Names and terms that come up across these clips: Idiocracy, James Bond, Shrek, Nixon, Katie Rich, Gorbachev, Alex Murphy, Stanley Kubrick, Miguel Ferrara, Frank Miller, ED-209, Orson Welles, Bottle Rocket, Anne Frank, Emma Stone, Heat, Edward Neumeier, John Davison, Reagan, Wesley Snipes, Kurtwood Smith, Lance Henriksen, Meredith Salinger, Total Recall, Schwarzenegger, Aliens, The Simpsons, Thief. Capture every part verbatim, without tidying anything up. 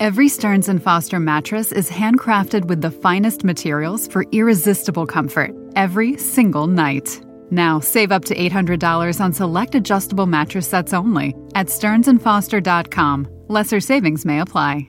Every Stearns and Foster mattress is handcrafted with the finest materials for irresistible comfort every single night. Now, save up to eight hundred dollars on select adjustable mattress sets only at stearns and foster dot com. Lesser savings may apply.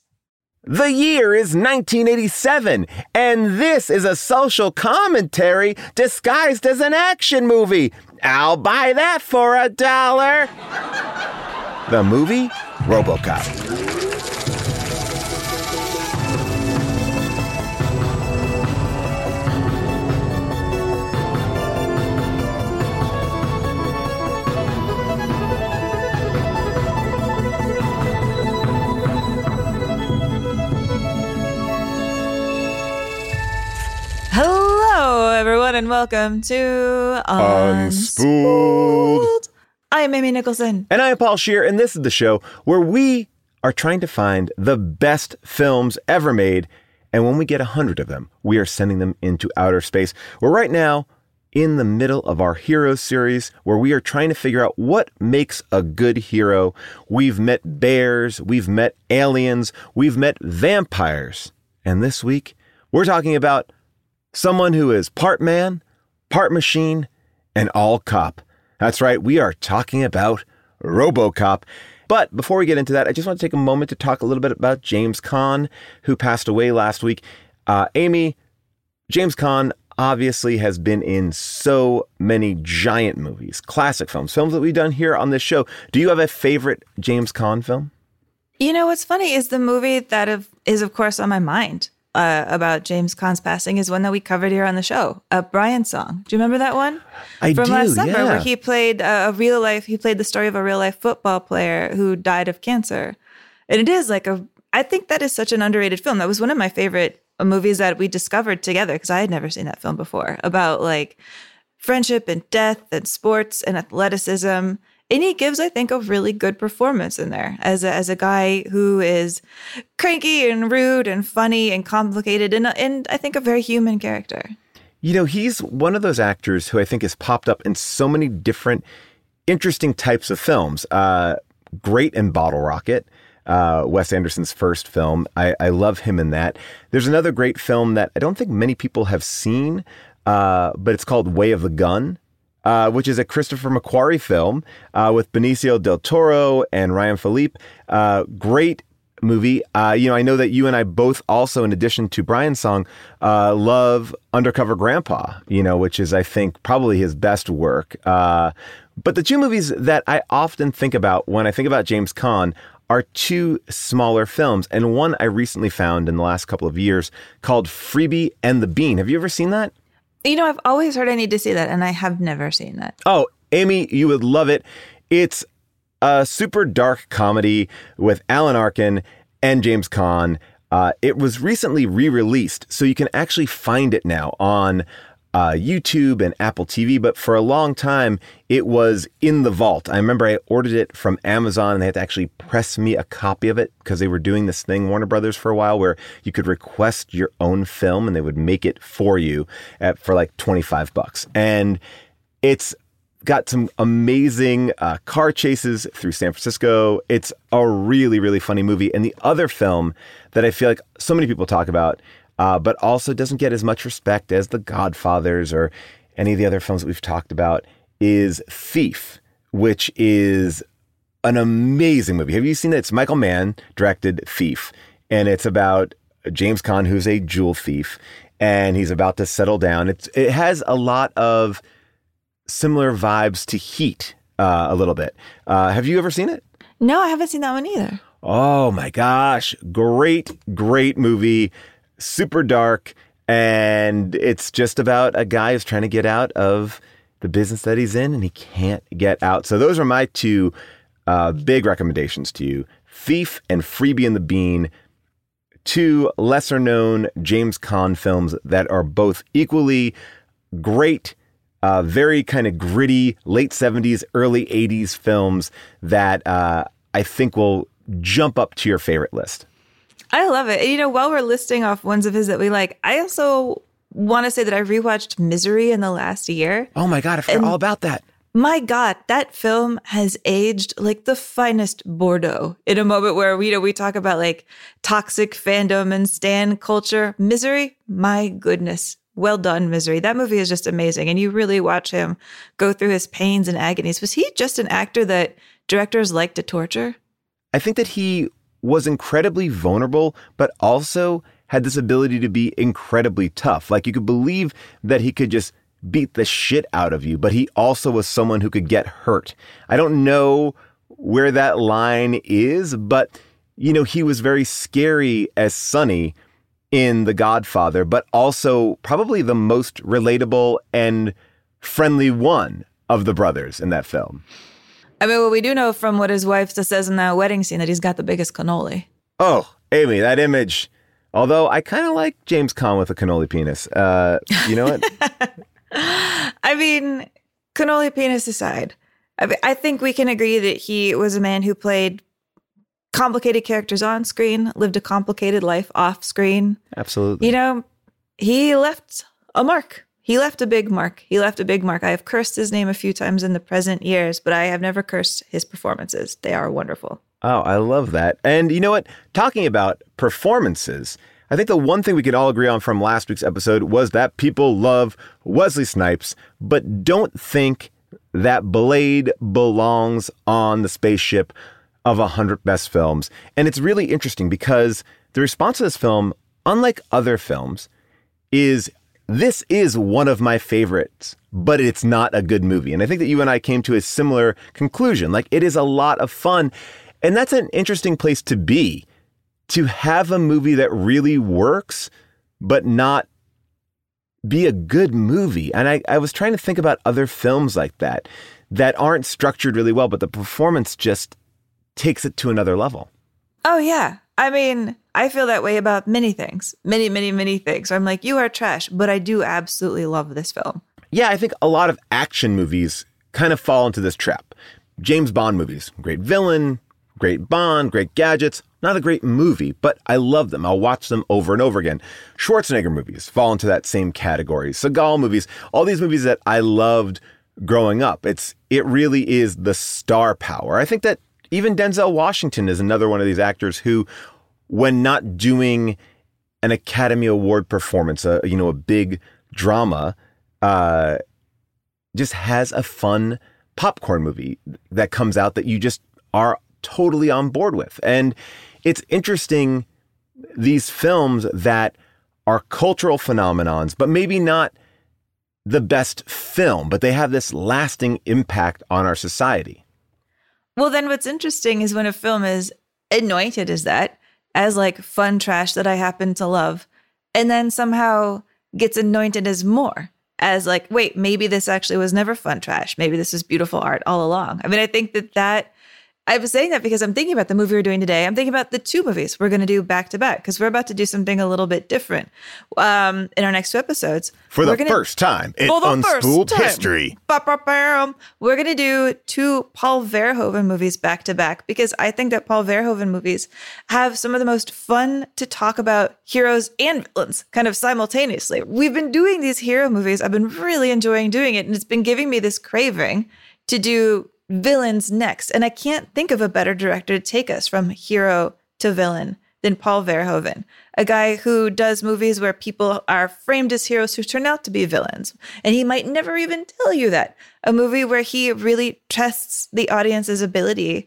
The year is nineteen eighty-seven, and this is a social commentary disguised as an action movie. I'll buy that for a dollar. The movie, RoboCop. Everyone and welcome to Unspooled. Unspooled. I am Amy Nicholson. And I am Paul Scheer, and this is the show where we are trying to find the best films ever made, and when we get a hundred of them, we are sending them into outer space. We're right now in the middle of our hero series where we are trying to figure out what makes a good hero. We've met bears, we've met aliens, we've met vampires, and this week we're talking about someone who is part man, part machine, and all cop. That's right, we are talking about RoboCop. But before we get into that, I just want to take a moment to talk a little bit about James Caan, who passed away last week. Uh, Amy, James Caan obviously has been in so many giant movies, classic films, films that we've done here on this show. Do you have a favorite James Caan film? You know, what's funny is the movie that is, of course, on my mind. Uh, about James Caan's passing is one that we covered here on the show, uh, Brian's Song. Do you remember that one? I From do, last summer, yeah. Where he played uh, a real life, he played the story of a real life football player who died of cancer. And it is like a, I think that is such an underrated film. That was one of my favorite movies that we discovered together because I had never seen that film before, about like friendship and death and sports and athleticism. And he gives, I think, a really good performance in there as a, as a guy who is cranky and rude and funny and complicated and, and I think a very human character. You know, he's one of those actors who I think has popped up in so many different interesting types of films. Uh, great in Bottle Rocket, uh, Wes Anderson's first film. I, I love him in that. There's another great film that I don't think many people have seen, uh, but it's called Way of the Gun. Uh, which is a Christopher McQuarrie film uh, with Benicio del Toro and Ryan Philippe. Uh, great movie. Uh, you know, I know that you and I both also, in addition to Brian's Song, uh, love Undercover Grandpa, you know, which is, I think, probably his best work. Uh, but the two movies that I often think about when I think about James Caan are two smaller films. And one I recently found in the last couple of years called Freebie and the Bean. Have you ever seen that? You know, I've always heard I need to see that, and I have never seen that. Oh, Amy, you would love it. It's a super dark comedy with Alan Arkin and James Caan. Uh, it was recently re-released, so you can actually find it now on uh, YouTube and Apple T V. But for a long time, it was in the vault. I remember I ordered it from Amazon, and they had to actually press me a copy of it because they were doing this thing, Warner Brothers, for a while, where you could request your own film and they would make it for you at, for like twenty-five bucks. And it's got some amazing uh, car chases through San Francisco. It's a really, really funny movie. And the other film that I feel like so many people talk about, uh, but also doesn't get as much respect as The Godfathers or any of the other films that we've talked about, is Thief, which is an amazing movie. Have you seen it? It's Michael Mann directed Thief, and it's about James Caan, who's a jewel thief, and he's about to settle down. It's, it has a lot of similar vibes to Heat, uh, a little bit. Uh, have you ever seen it? No, I haven't seen that one either. Oh my gosh. Great, great movie. Super dark. And it's just about a guy who's trying to get out of the business that he's in and he can't get out. So those are my two uh, big recommendations to you. Thief and Freebie and the Bean. Two lesser known James Caan films that are both equally great, uh, very kind of gritty, late seventies, early eighties films that uh, I think will jump up to your favorite list. I love it. And, you know, while we're listing off ones of his that we like, I also want to say that I rewatched Misery in the last year. Oh, my God. I forgot and all about that. My God, that film has aged like the finest Bordeaux in a moment where we, you know, we talk about like toxic fandom and stan culture. Misery, my goodness. Well done, Misery. That movie is just amazing. And you really watch him go through his pains and agonies. Was he just an actor that directors like to torture? I think that he was incredibly vulnerable, but also had this ability to be incredibly tough. Like you could believe that he could just beat the shit out of you, but he also was someone who could get hurt. I don't know where that line is, but, you know, he was very scary as Sonny in The Godfather, but also probably the most relatable and friendly one of the brothers in that film. I mean, well, we do know from what his wife says in that wedding scene that he's got the biggest cannoli. Oh, Amy, that image. Although I kind of like James Caan with a cannoli penis. Uh, you know what? I mean, cannoli penis aside, I, mean, I think we can agree that he was a man who played complicated characters on screen, lived a complicated life off screen. Absolutely. You know, he left a mark. He left a big mark. He left a big mark. I have cursed his name a few times in the present years, but I have never cursed his performances. They are wonderful. Oh, I love that. And you know what? Talking about performances, I think the one thing we could all agree on from last week's episode was that people love Wesley Snipes, but don't think that Blade belongs on the spaceship of one hundred best films. And it's really interesting because the response to this film, unlike other films, is... this is one of my favorites, but it's not a good movie. And I think that you and I came to a similar conclusion. Like, it is a lot of fun. And that's an interesting place to be, to have a movie that really works, but not be a good movie. And I, I was trying to think about other films like that, that aren't structured really well, but the performance just takes it to another level. Oh, yeah. I mean... I feel that way about many things, many, many, many things. I'm like, you are trash, but I do absolutely love this film. Yeah, I think a lot of action movies kind of fall into this trap. James Bond movies, great villain, great Bond, great gadgets, not a great movie, but I love them. I'll watch them over and over again. Schwarzenegger movies fall into that same category. Seagal movies, all these movies that I loved growing up. It's it really is the star power. I think that even Denzel Washington is another one of these actors who... when not doing an Academy Award performance, a, you know, a big drama, uh, just has a fun popcorn movie that comes out that you just are totally on board with. And it's interesting, these films that are cultural phenomenons, but maybe not the best film, but they have this lasting impact on our society. Well, then what's interesting is when a film is anointed as that, as like fun trash that I happen to love, and then somehow gets anointed as more, as like, wait, maybe this actually was never fun trash. Maybe this was beautiful art all along. I mean, I think that that, I was saying that because I'm thinking about the movie we're doing today. I'm thinking about the two movies we're going to do back to back because we're about to do something a little bit different um, in our next two episodes. For the gonna, first time in Unspooled time. History. Ba-ba-bam. We're going to do two Paul Verhoeven movies back to back because I think that Paul Verhoeven movies have some of the most fun to talk about heroes and villains kind of simultaneously. We've been doing these hero movies. I've been really enjoying doing it, and it's been giving me this craving to do villains next, and I can't think of a better director to take us from hero to villain than Paul Verhoeven, a guy who does movies where people are framed as heroes who turn out to be villains, and he might never even tell you that. A movie where he really tests the audience's ability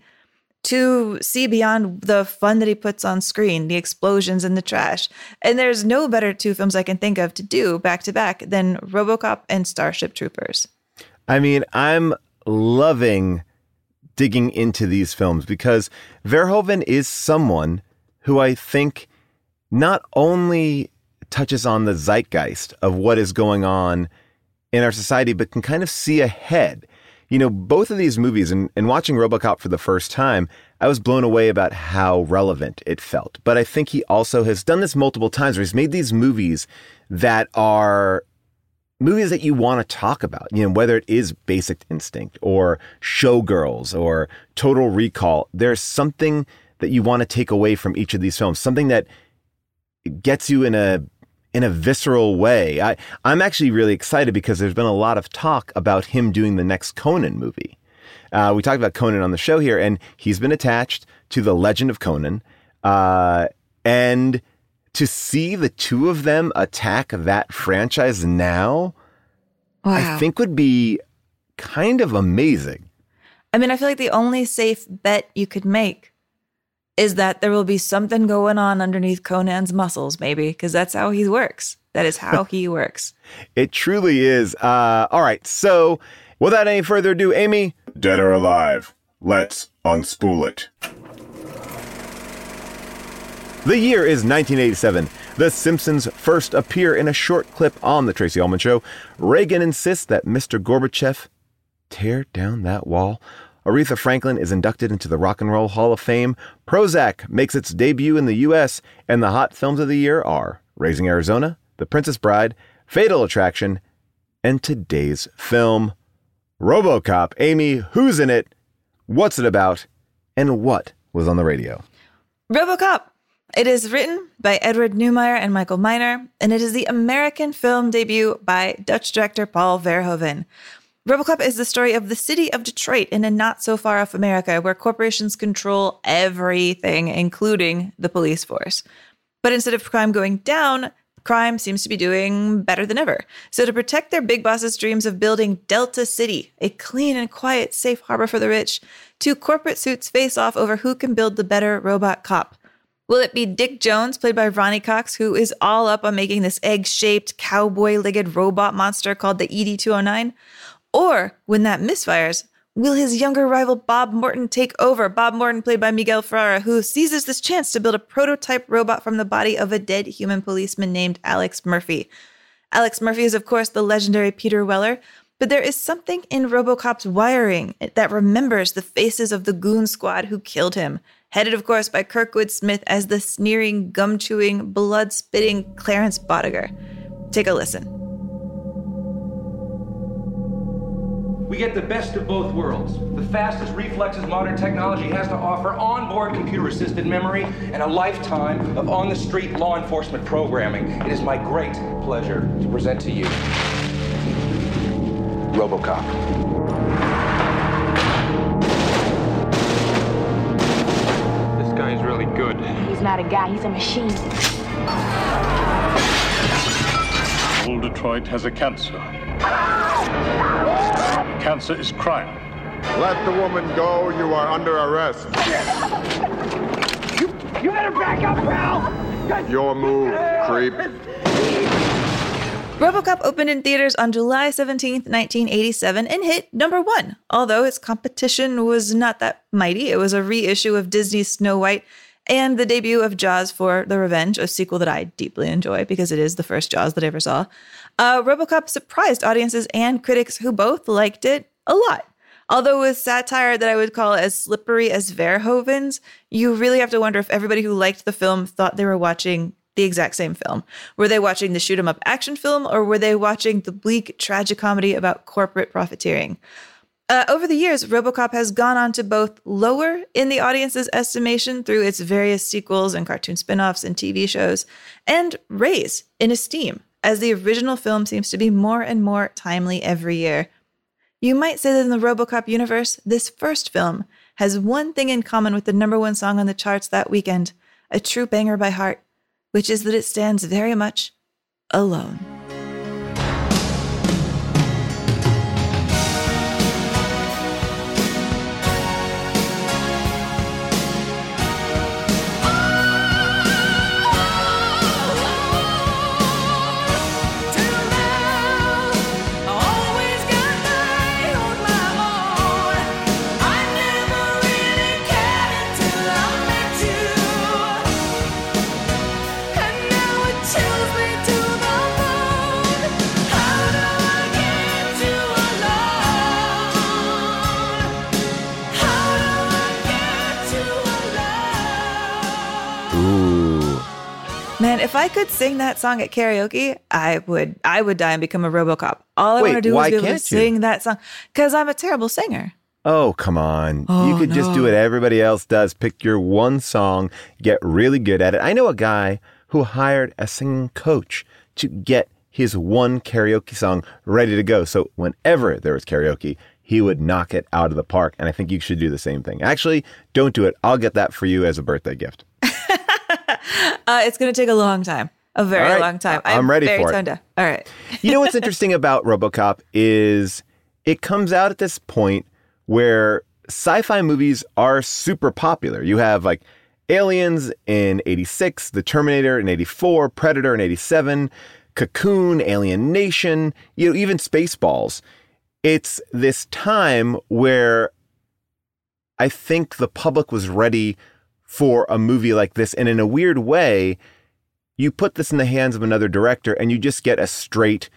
to see beyond the fun that he puts on screen, the explosions and the trash. And there's no better two films I can think of to do back to back than RoboCop and Starship Troopers. I mean, I'm loving digging into these films because Verhoeven is someone who I think not only touches on the zeitgeist of what is going on in our society, but can kind of see ahead. You know, both of these movies, and, and watching RoboCop for the first time, I was blown away about how relevant it felt. But I think he also has done this multiple times where he's made these movies that are movies that you want to talk about, you know, whether it is Basic Instinct or Showgirls or Total Recall. There's something that you want to take away from each of these films, something that gets you in a in a visceral way. I, I'm actually really excited because there's been a lot of talk about him doing the next Conan movie. Uh, we talked about Conan on the show here, and he's been attached to The Legend of Conan. Uh, and to see the two of them attack that franchise now, wow. I think would be kind of amazing. I mean, I feel like the only safe bet you could make is that there will be something going on underneath Conan's muscles, maybe, because that's how he works. That is how he works. It truly is. Uh, all right, so without any further ado, Amy. Dead or alive, let's unspool it. The year is nineteen eighty-seven. The Simpsons first appear in a short clip on The Tracey Ullman Show. Reagan insists that Mister Gorbachev tear down that wall. Aretha Franklin is inducted into the Rock and Roll Hall of Fame. Prozac makes its debut in the U S, and the hot films of the year are Raising Arizona, The Princess Bride, Fatal Attraction, and today's film, RoboCop. Amy, who's in it? What's it about? And what was on the radio? RoboCop. It is written by Edward Neumeier and Michael Miner, and it is the American film debut by Dutch director Paul Verhoeven. RoboCop is the story of the city of Detroit in a not-so-far-off America where corporations control everything, including the police force. But instead of crime going down, crime seems to be doing better than ever. So to protect their big boss's dreams of building Delta City, a clean and quiet safe harbor for the rich, two corporate suits face off over who can build the better robot cop. Will it be Dick Jones, played by Ronnie Cox, who is all up on making this egg-shaped, cowboy-legged robot monster called the E D two oh nine? Or, when that misfires, will his younger rival Bob Morton take over? Bob Morton, played by Miguel Ferrara, who seizes this chance to build a prototype robot from the body of a dead human policeman named Alex Murphy. Alex Murphy is, of course, the legendary Peter Weller, but there is something in RoboCop's wiring that remembers the faces of the goon squad who killed him, headed, of course, by Kurtwood Smith as the sneering, gum-chewing, blood-spitting Clarence Boddicker. Take a listen. We get the best of both worlds, the fastest reflexes modern technology has to offer, onboard computer-assisted memory, and a lifetime of on-the-street law enforcement programming. It is my great pleasure to present to you RoboCop. This guy is really good. He's not a guy, he's a machine. Old Detroit has a cancer. Cancer is crime. Let the woman go. You are under arrest. You, you better back up, pal. Your move, creep. RoboCop opened in theaters on July seventeenth, nineteen eighty-seven, and hit number one. Although its competition was not that mighty, it was a reissue of Disney's Snow White and the debut of Jaws for the Revenge, a sequel that I deeply enjoy because it is the first Jaws that I ever saw. Uh, RoboCop surprised audiences and critics who both liked it a lot. Although with satire that I would call as slippery as Verhoeven's, you really have to wonder if everybody who liked the film thought they were watching the exact same film. Were they watching the shoot-'em-up action film, or were they watching the bleak tragicomedy about corporate profiteering? Uh, over the years, RoboCop has gone on to both lower in the audience's estimation through its various sequels and cartoon spinoffs and T V shows, and raise in esteem, as the original film seems to be more and more timely every year. You might say that in the RoboCop universe, this first film has one thing in common with the number one song on the charts that weekend, a true banger by Heart, which is that it stands very much alone. Man, if I could sing that song at karaoke, I would I would die and become a RoboCop. All I Wait, want to do is be able to sing you? that song. Because I'm a terrible singer. Oh, come on. Oh, you could no. just do what everybody else does. Pick your one song, get really good at it. I know a guy who hired a singing coach to get his one karaoke song ready to go. So whenever there was karaoke, he would knock it out of the park. And I think you should do the same thing. Actually, don't do it. I'll get that for you as a birthday gift. Uh, it's going to take a long time, a very right. long time. I'm, I'm ready very for it. Down. All right. You know what's interesting about RoboCop is it comes out at this point where sci-fi movies are super popular. You have like Aliens in eighty-six, The Terminator in eighty-four, Predator in eighty-seven, Cocoon, Alien Nation, you know, even Spaceballs. It's this time where I think the public was ready for a movie like this. And in a weird way, you put this in the hands of another director and you just get a straight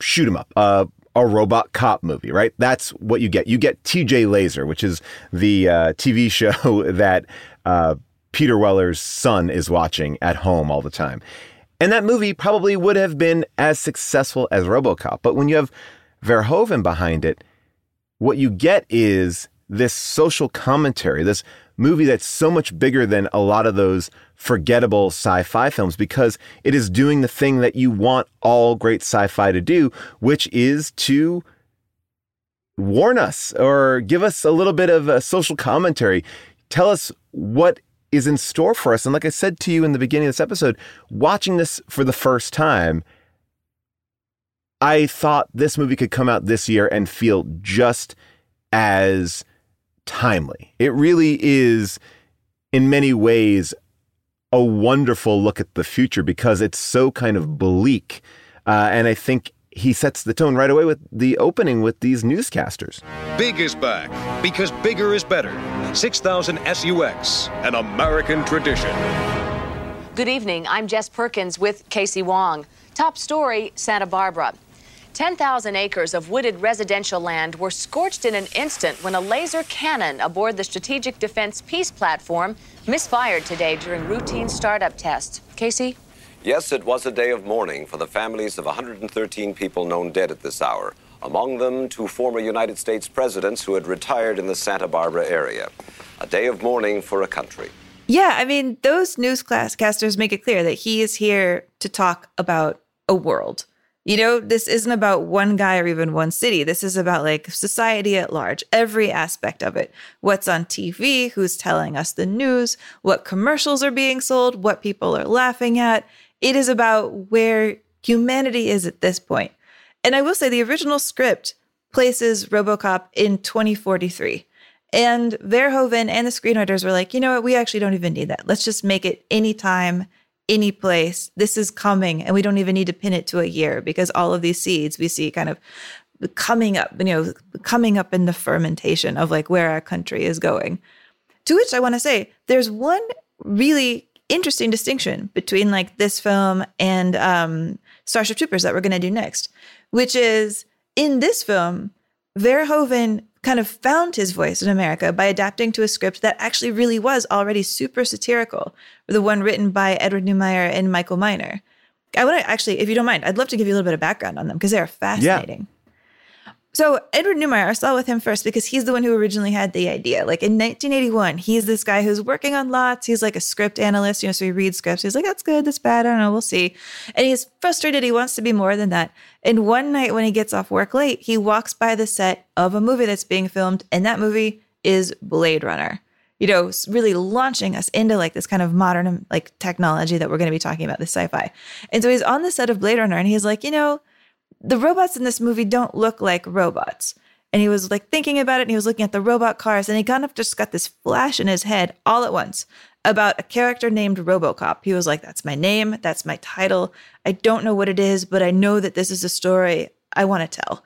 shoot 'em up, uh, a robot cop movie, right? That's what you get. You get T J Laser, which is the uh, T V show that uh, Peter Weller's son is watching at home all the time. And that movie probably would have been as successful as RoboCop. But when you have Verhoeven behind it, what you get is this social commentary, this movie that's so much bigger than a lot of those forgettable sci-fi films, because it is doing the thing that you want all great sci-fi to do, which is to warn us or give us a little bit of a social commentary. Tell us what is in store for us. And like I said to you in the beginning of this episode, watching this for the first time, I thought this movie could come out this year and feel just as timely. It really is, in many ways, a wonderful look at the future because it's so kind of bleak. Uh, and I think he sets the tone right away with the opening with these newscasters. Big is back because bigger is better. six thousand S U X, an American tradition. Good evening. I'm Jess Perkins with Casey Wong. Top story, Santa Barbara. ten thousand acres of wooded residential land were scorched in an instant when a laser cannon aboard the Strategic Defense Peace Platform misfired today during routine startup tests. Casey? Yes, it was a day of mourning for the families of one hundred thirteen people known dead at this hour, among them two former United States presidents who had retired in the Santa Barbara area. A day of mourning for a country. Yeah, I mean, those newscasters make it clear that he is here to talk about a world. You know, this isn't about one guy or even one city. This is about like society at large, every aspect of it. What's on T V, who's telling us the news, what commercials are being sold, what people are laughing at. It is about where humanity is at this point. And I will say the original script places RoboCop in twenty forty-three. And Verhoeven and the screenwriters were like, you know what, we actually don't even need that. Let's just make it anytime, any place. This is coming, and we don't even need to pin it to a year because all of these seeds we see kind of coming up, you know, coming up in the fermentation of like where our country is going. To which I want to say there's one really interesting distinction between like this film and um, Starship Troopers that we're going to do next, which is in this film, Verhoeven kind of found his voice in America by adapting to a script that actually really was already super satirical, the one written by Edward Neumeier and Michael Miner. I want to actually, if you don't mind, I'd love to give you a little bit of background on them because they're fascinating. Yeah. So Edward Neumeier, I'll start with him first because he's the one who originally had the idea. Like in nineteen eighty-one, he's this guy who's working on lots. He's like a script analyst, you know, so he reads scripts. He's like, that's good, that's bad, I don't know, we'll see. And he's frustrated, he wants to be more than that. And one night when he gets off work late, he walks by the set of a movie that's being filmed, and that movie is Blade Runner. You know, really launching us into like this kind of modern like technology that we're going to be talking about, this sci-fi. And so he's on the set of Blade Runner, and he's like, you know, the robots in this movie don't look like robots. And he was like thinking about it, and he was looking at the robot cars, and he kind of just got this flash in his head all at once about a character named RoboCop. He was like, that's my name, that's my title. I don't know what it is, but I know that this is a story I want to tell.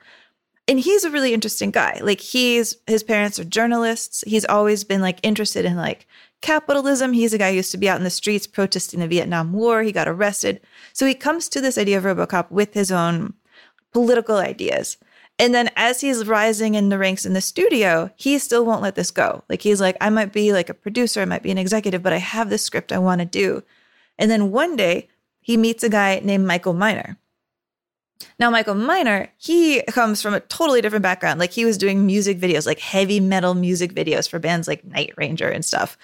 And he's a really interesting guy. Like he's, his parents are journalists. He's always been like interested in like capitalism. He's a guy who used to be out in the streets protesting the Vietnam War. He got arrested. So he comes to this idea of RoboCop with his own political ideas. And then as he's rising in the ranks in the studio, he still won't let this go. Like he's like, I might be like a producer, I might be an executive, but I have this script I want to do. And then one day he meets a guy named Michael Miner. Now, Michael Miner, he comes from a totally different background. Like, he was doing music videos, like heavy metal music videos for bands like Night Ranger and stuff.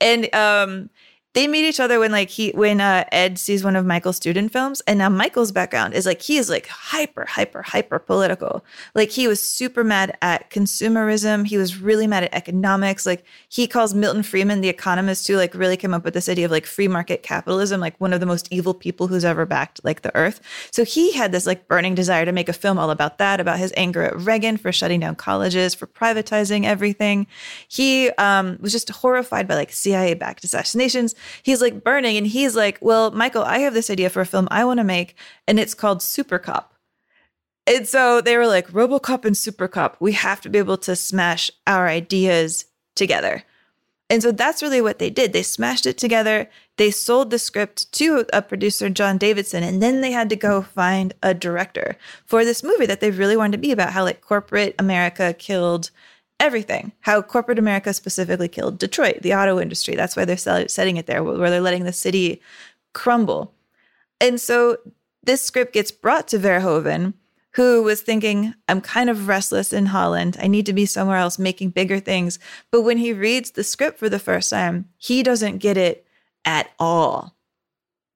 And um, they meet each other when like he when uh, Ed sees one of Michael's student films. And now Michael's background is like he is like hyper, hyper, hyper political. Like, he was super mad at consumerism. He was really mad at economics. Like, he calls Milton Friedman, the economist, who like really came up with this idea of like free market capitalism, like one of the most evil people who's ever backed like the earth. So he had this like burning desire to make a film all about that, about his anger at Reagan for shutting down colleges, for privatizing everything. He um, was just horrified by like C I A-backed assassinations. He's like burning, and he's like, well, Michael, I have this idea for a film I want to make, and it's called Super Cop. And so they were like, RoboCop and Super Cop, we have to be able to smash our ideas together. And so that's really what they did. They smashed it together. They sold the script to a producer, John Davidson, and then they had to go find a director for this movie that they really wanted to be about, how like corporate America killed everything, how corporate America specifically killed Detroit, the auto industry. That's why they're setting it there, where they're letting the city crumble. And so this script gets brought to Verhoeven, who was thinking, I'm kind of restless in Holland. I need to be somewhere else making bigger things. But when he reads the script for the first time, he doesn't get it at all.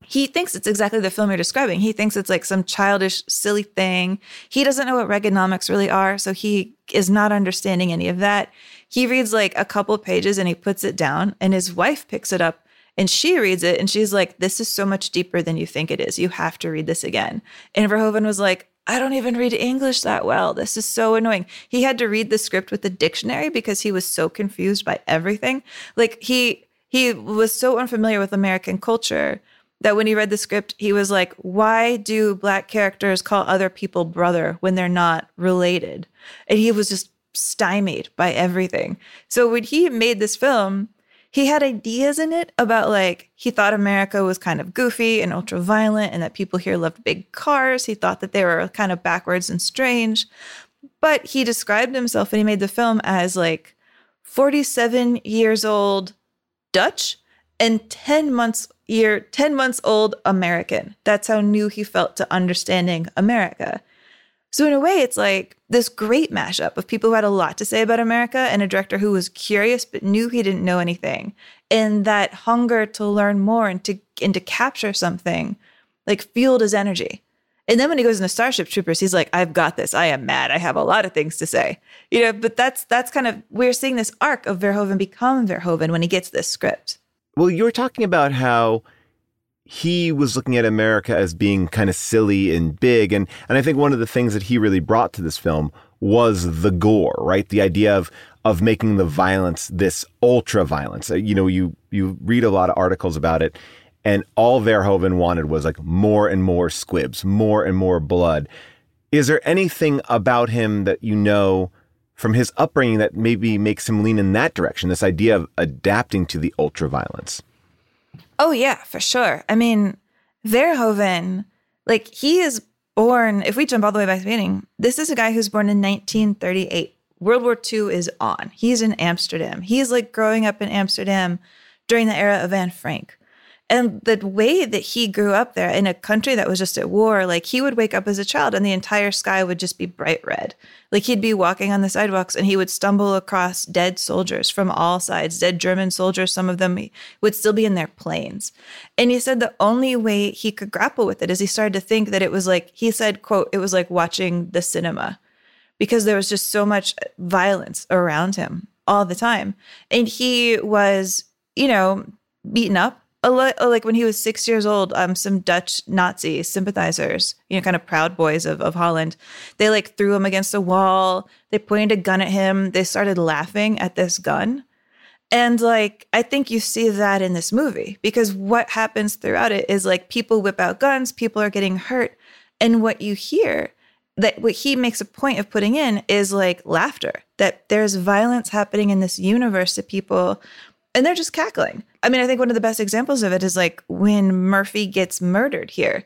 He thinks it's exactly the film you're describing. He thinks it's like some childish, silly thing. He doesn't know what Reaganomics really are, so he is not understanding any of that. He reads like a couple pages and he puts it down, and his wife picks it up and she reads it and she's like, this is so much deeper than you think it is. You have to read this again. And Verhoeven was like, I don't even read English that well. This is so annoying. He had to read the script with the dictionary because he was so confused by everything. Like, he he was so unfamiliar with American culture that when he read the script, he was like, why do Black characters call other people brother when they're not related? And he was just stymied by everything. So when he made this film, he had ideas in it about, like, he thought America was kind of goofy and ultra-violent and that people here loved big cars. He thought that they were kind of backwards and strange. But he described himself, and he made the film as, like, forty-seven years old Dutch and ten months year ten months old American. That's how new he felt to understanding America. So in a way, it's like this great mashup of people who had a lot to say about America and a director who was curious but knew he didn't know anything. And that hunger to learn more and to and to capture something, like, fueled his energy. And then when he goes into Starship Troopers, he's like, I've got this. I am mad. I have a lot of things to say. You know, but that's that's kind of, we're seeing this arc of Verhoeven become Verhoeven when he gets this script. Well, you were talking about how he was looking at America as being kind of silly and big. And, and I think one of the things that he really brought to this film was the gore, right? The idea of of making the violence this ultra violence. You know, you, you read a lot of articles about it, and all Verhoeven wanted was like more and more squibs, more and more blood. Is there anything about him that you know from his upbringing that maybe makes him lean in that direction, this idea of adapting to the ultraviolence? Oh, yeah, for sure. I mean, Verhoeven, like, he is born, if we jump all the way back to the beginning, this is a guy who's born in nineteen thirty-eight. World War Two is on. He's in Amsterdam. He's, like, growing up in Amsterdam during the era of Anne Frank. And the way that he grew up there in a country that was just at war, like, he would wake up as a child and the entire sky would just be bright red. Like, he'd be walking on the sidewalks and he would stumble across dead soldiers from all sides, dead German soldiers. Some of them would still be in their planes. And he said the only way he could grapple with it is he started to think that it was like, he said, quote, it was like watching the cinema, because there was just so much violence around him all the time. And he was, you know, beaten up. A lot, like when he was six years old, um, some Dutch Nazi sympathizers, you know, kind of proud boys of, of Holland, they like threw him against a wall. They pointed a gun at him. They started laughing at this gun. And like, I think you see that in this movie, because what happens throughout it is like people whip out guns, people are getting hurt. And what you hear, that what he makes a point of putting in is like laughter, that there's violence happening in this universe to people, and they're just cackling. I mean, I think one of the best examples of it is like when Murphy gets murdered here.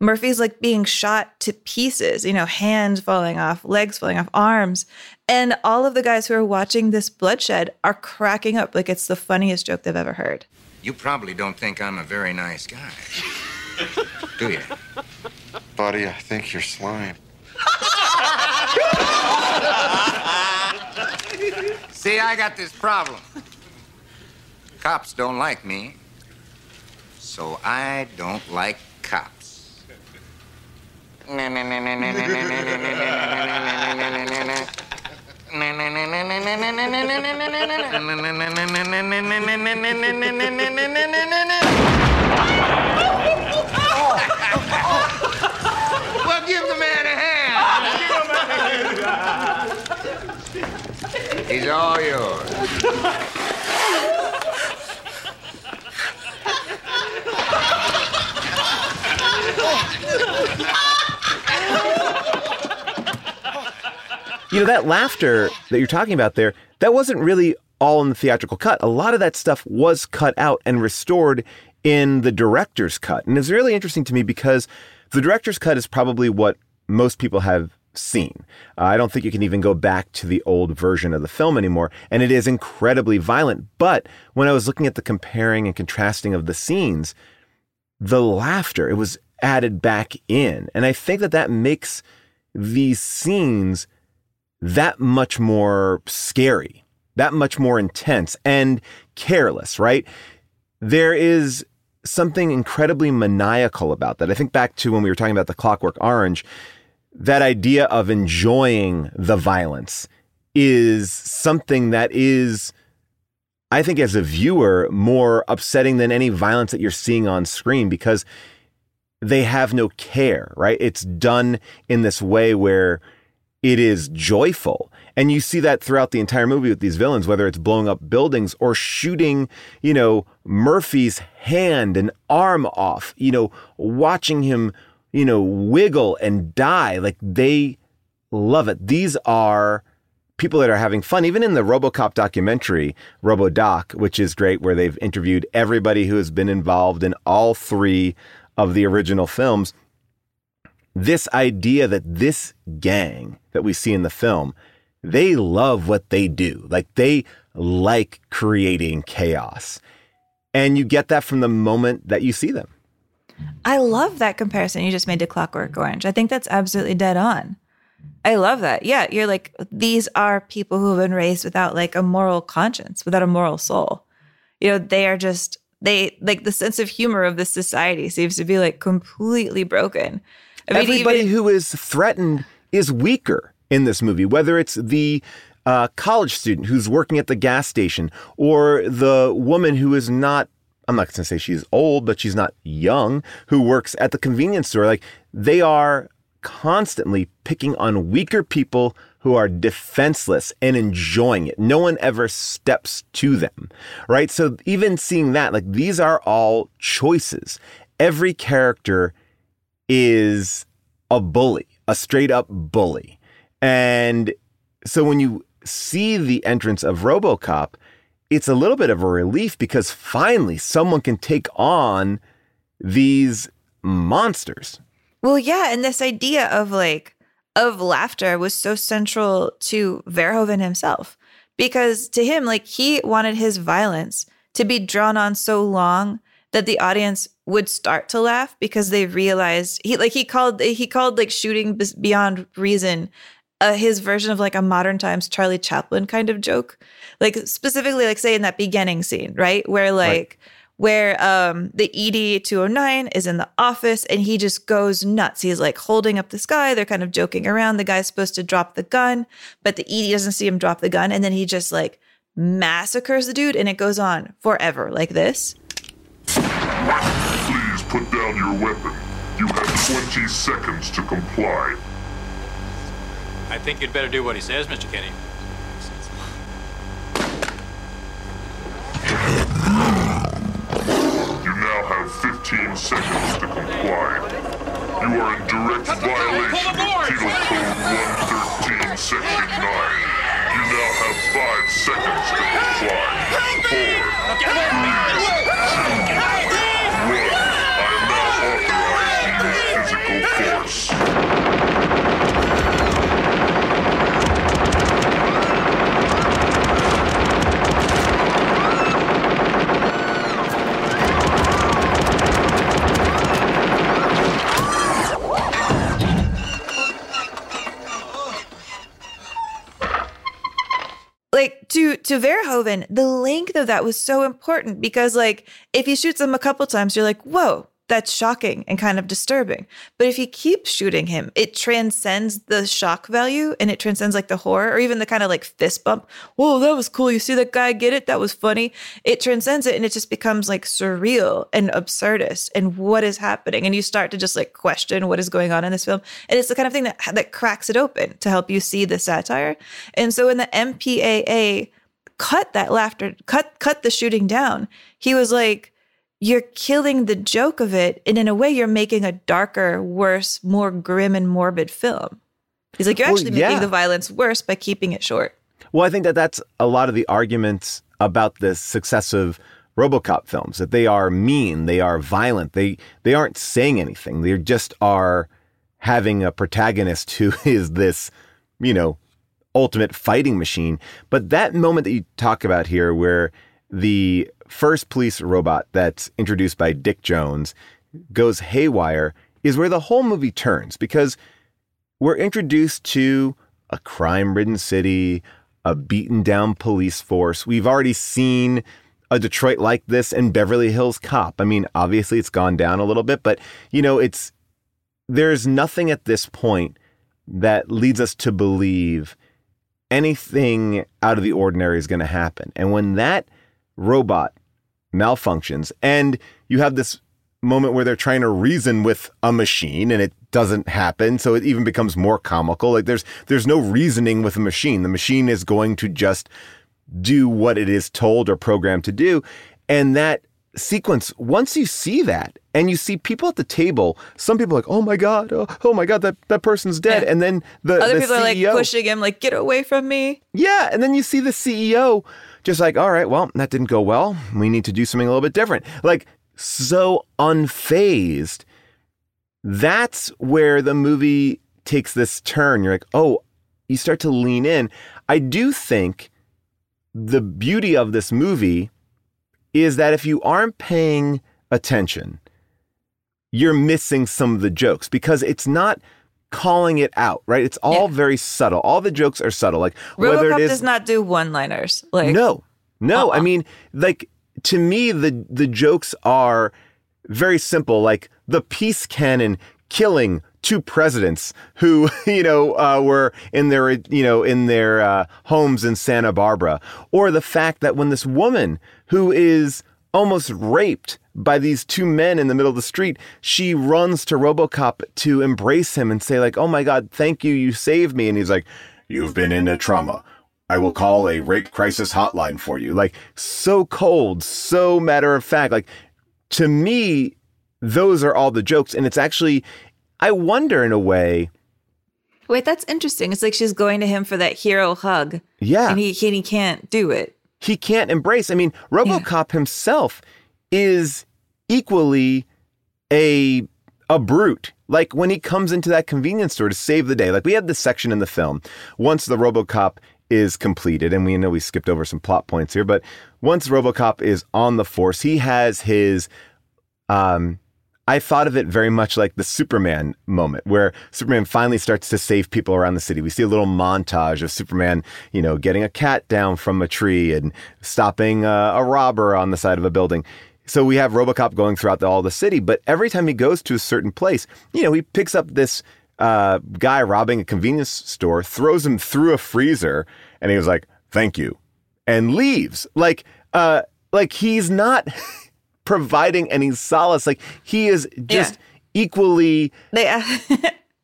Murphy's like being shot to pieces, you know, hands falling off, legs falling off, arms. And all of the guys who are watching this bloodshed are cracking up like it's the funniest joke they've ever heard. You probably don't think I'm a very nice guy, do you? Buddy, I think you're slime. See, I got this problem. Cops don't like me, so I don't like cops. Well, give the man a hand. He's all yours. You know, that laughter that you're talking about there, that wasn't really all in the theatrical cut. A lot of that stuff was cut out and restored in the director's cut. And it's really interesting to me because the director's cut is probably what most people have seen. Uh, I don't think you can even go back to the old version of the film anymore. And it is incredibly violent. But when I was looking at the comparing and contrasting of the scenes, the laughter, it was added back in. And I think that that makes these scenes that much more scary, that much more intense and careless, right? There is something incredibly maniacal about that. I think back to when we were talking about The Clockwork Orange, that idea of enjoying the violence is something that is, I think as a viewer, more upsetting than any violence that you're seeing on screen because they have no care, right? It's done in this way where it is joyful. And you see that throughout the entire movie with these villains, whether it's blowing up buildings or shooting, you know, Murphy's hand and arm off, you know, watching him, you know, wiggle and die. Like, they love it. These are people that are having fun. Even in the RoboCop documentary, RoboDoc, which is great, where they've interviewed everybody who has been involved in all three of the original films, this idea that this gang that we see in the film, they love what they do. Like, they like creating chaos. And you get that from the moment that you see them. I love that comparison you just made to Clockwork Orange. I think that's absolutely dead on. I love that. Yeah, you're like, these are people who have been raised without like a moral conscience, without a moral soul. You know, they are just, they, like the sense of humor of this society seems to be like completely broken. I mean, everybody even who is threatened is weaker in this movie, whether it's the uh, college student who's working at the gas station or the woman who is not, I'm not going to say she's old, but she's not young, who works at the convenience store. Like, they are constantly picking on weaker people who are defenseless and enjoying it. No one ever steps to them, right? So even seeing that, like, these are all choices. Every character is a bully, a straight up bully. And so when you see the entrance of RoboCop, it's a little bit of a relief because finally someone can take on these monsters. Well, yeah. And this idea of like, of laughter was so central to Verhoeven himself, because to him, like, he wanted his violence to be drawn on so long that the audience would start to laugh because they realized he like he called he called like shooting beyond reason uh, his version of like a modern times Charlie Chaplin kind of joke, like specifically like say in that beginning scene, right, where like right. where um, the E D two oh nine is in the office and he just goes nuts. He's like holding up this guy. They're kind of joking around. The guy's supposed to drop the gun, but the E D doesn't see him drop the gun, and then he just like massacres the dude, and it goes on forever like this. Please put down your weapon. You have twenty seconds to comply. I think you'd better do what he says, Mister Kenny. You now have fifteen seconds to comply. You are in direct violation of Penal Code one thirteen, Section nine. You now have five seconds to comply. Four, three, two, one. I am now authorized to use physical force. to Verhoeven, the length of that was so important because, like, if he shoots him a couple times, you're like, whoa, that's shocking and kind of disturbing. But if you keep shooting him, it transcends the shock value and it transcends, like, the horror or even the kind of, like, fist bump. Whoa, that was cool. You see that guy get it? That was funny. It transcends it and it just becomes, like, surreal and absurdist and what is happening. And you start to just, like, question what is going on in this film. And it's the kind of thing that that cracks it open to help you see the satire. And so in the M P A A... cut that laughter, cut cut the shooting down. He was like, you're killing the joke of it. And in a way, you're making a darker, worse, more grim and morbid film. He's like, you're actually well, yeah. making the violence worse by keeping it short. Well, I think that that's a lot of the arguments about the successive RoboCop films, that they are mean, they are violent, they they aren't saying anything. They just are having a protagonist who is this, you know, ultimate fighting machine. But that moment that you talk about here where the first police robot that's introduced by Dick Jones goes haywire is where the whole movie turns, because we're introduced to a crime-ridden city, a beaten down police force. We've already seen a Detroit like this in Beverly Hills Cop. I mean, obviously it's gone down a little bit, but you know, it's there's nothing at this point that leads us to believe anything out of the ordinary is going to happen. And when that robot malfunctions and you have this moment where they're trying to reason with a machine and it doesn't happen, so it even becomes more comical. Like there's there's no reasoning with a machine. The machine is going to just do what it is told or programmed to do. And that sequence, once you see that and you see people at the table, some people are like, oh my God, oh, oh my God, that, that person's dead. Yeah. And then the other the people C E O, are like pushing him, like, get away from me. Yeah. And then you see the C E O just like, all right, well, that didn't go well. We need to do something a little bit different. Like, so unfazed. That's where the movie takes this turn. You're like, oh, you start to lean in. I do think the beauty of this movie is that if you aren't paying attention, you're missing some of the jokes because it's not calling it out, right? It's all yeah. very subtle. All the jokes are subtle. Like RoboCop whether it is, does not do one-liners. Like no, no. Uh-uh. I mean, like to me, the the jokes are very simple. Like the peace cannon killing two presidents who, you know, uh, were in their, you know, in their uh, homes in Santa Barbara, or the fact that when this woman who is almost raped by these two men in the middle of the street, she runs to RoboCop to embrace him and say, like, oh my God, thank you, you saved me. And he's like, you've been in a trauma. I will call a rape crisis hotline for you. Like, so cold, so matter of fact. Like, to me, those are all the jokes. And it's actually, I wonder in a way. Wait, that's interesting. It's like she's going to him for that hero hug. Yeah. And he, and he can't do it. He can't embrace. I mean, RoboCop yeah. himself is equally a a brute. Like when he comes into that convenience store to save the day, like we had this section in the film, once the RoboCop is completed, and we know we skipped over some plot points here, but once RoboCop is on the force, he has his, um, I thought of it very much like the Superman moment where Superman finally starts to save people around the city. We see a little montage of Superman, you know, getting a cat down from a tree and stopping uh, a robber on the side of a building. So we have RoboCop going throughout the, all the city. But every time he goes to a certain place, you know, he picks up this uh, guy robbing a convenience store, throws him through a freezer, and he was like, thank you, and leaves. Like, uh, like he's not providing any solace. Like he is just yeah. equally they, uh,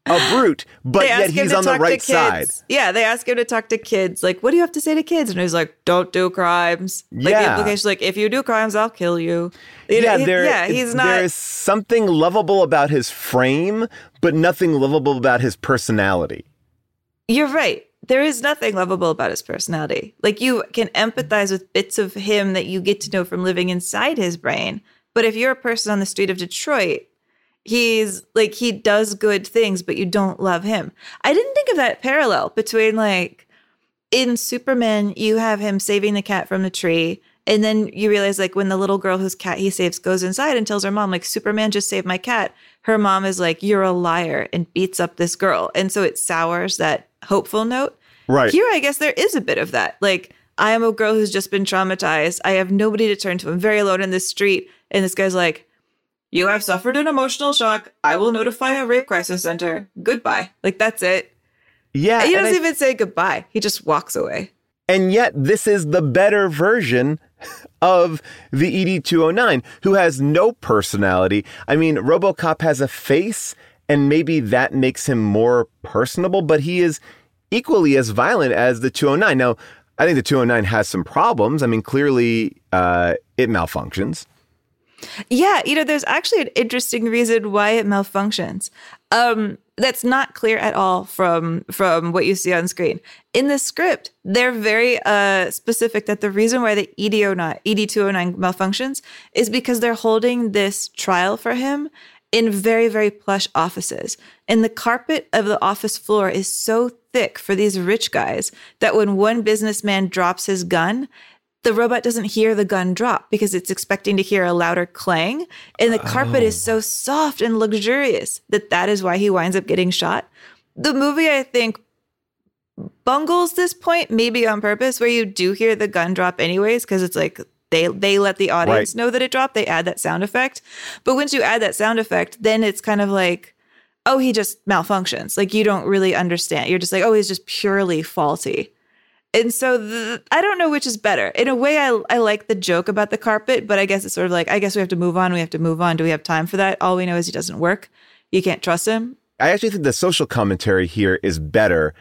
a brute, but yet he's on the right side. Yeah, they ask him to talk to kids. Like, what do you have to say to kids? And he's like, don't do crimes. Like yeah. the implication, like, if you do crimes, I'll kill you. you yeah, know, he, there, yeah, he's not. There is something lovable about his frame, but nothing lovable about his personality. You're right. There is nothing lovable about his personality. Like, you can empathize with bits of him that you get to know from living inside his brain. But if you're a person on the street of Detroit, he's like, he does good things, but you don't love him. I didn't think of that parallel between, like, in Superman, you have him saving the cat from the tree. And then you realize, like, when the little girl whose cat he saves goes inside and tells her mom, like, Superman just saved my cat. Her mom is like, you're a liar, and beats up this girl. And so it sours that hopeful note. Right. Here, I guess there is a bit of that. Like, I am a girl who's just been traumatized. I have nobody to turn to. I'm very alone in this street. And this guy's like, you have suffered an emotional shock. I will notify a rape crisis center. Goodbye. Like, that's it. Yeah. He doesn't I, even say goodbye. He just walks away. And yet this is the better version of the E D two oh nine, who has no personality. I mean, RoboCop has a face, and maybe that makes him more personable, but he is equally as violent as the two oh nine. Now, I think the two oh nine has some problems. I mean, clearly uh, it malfunctions. Yeah, you know, there's actually an interesting reason why it malfunctions. Um, that's not clear at all from from what you see on screen. In the script, they're very uh, specific that the reason why the E D two oh nine malfunctions is because they're holding this trial for him in very, very plush offices. And the carpet of the office floor is so thick for these rich guys that when one businessman drops his gun, the robot doesn't hear the gun drop because it's expecting to hear a louder clang. And the carpet oh. is so soft and luxurious that that is why he winds up getting shot. The movie, I think, bungles this point, maybe on purpose, where you do hear the gun drop anyways, because it's like they they let the audience right. know that it dropped. They add that sound effect. But once you add that sound effect, then it's kind of like, oh, he just malfunctions. Like, you don't really understand. You're just like, oh, he's just purely faulty. And so the, I don't know which is better. In a way, I I like the joke about the carpet, but I guess it's sort of like, I guess we have to move on. We have to move on. Do we have time for that? All we know is he doesn't work. You can't trust him. I actually think the social commentary here is better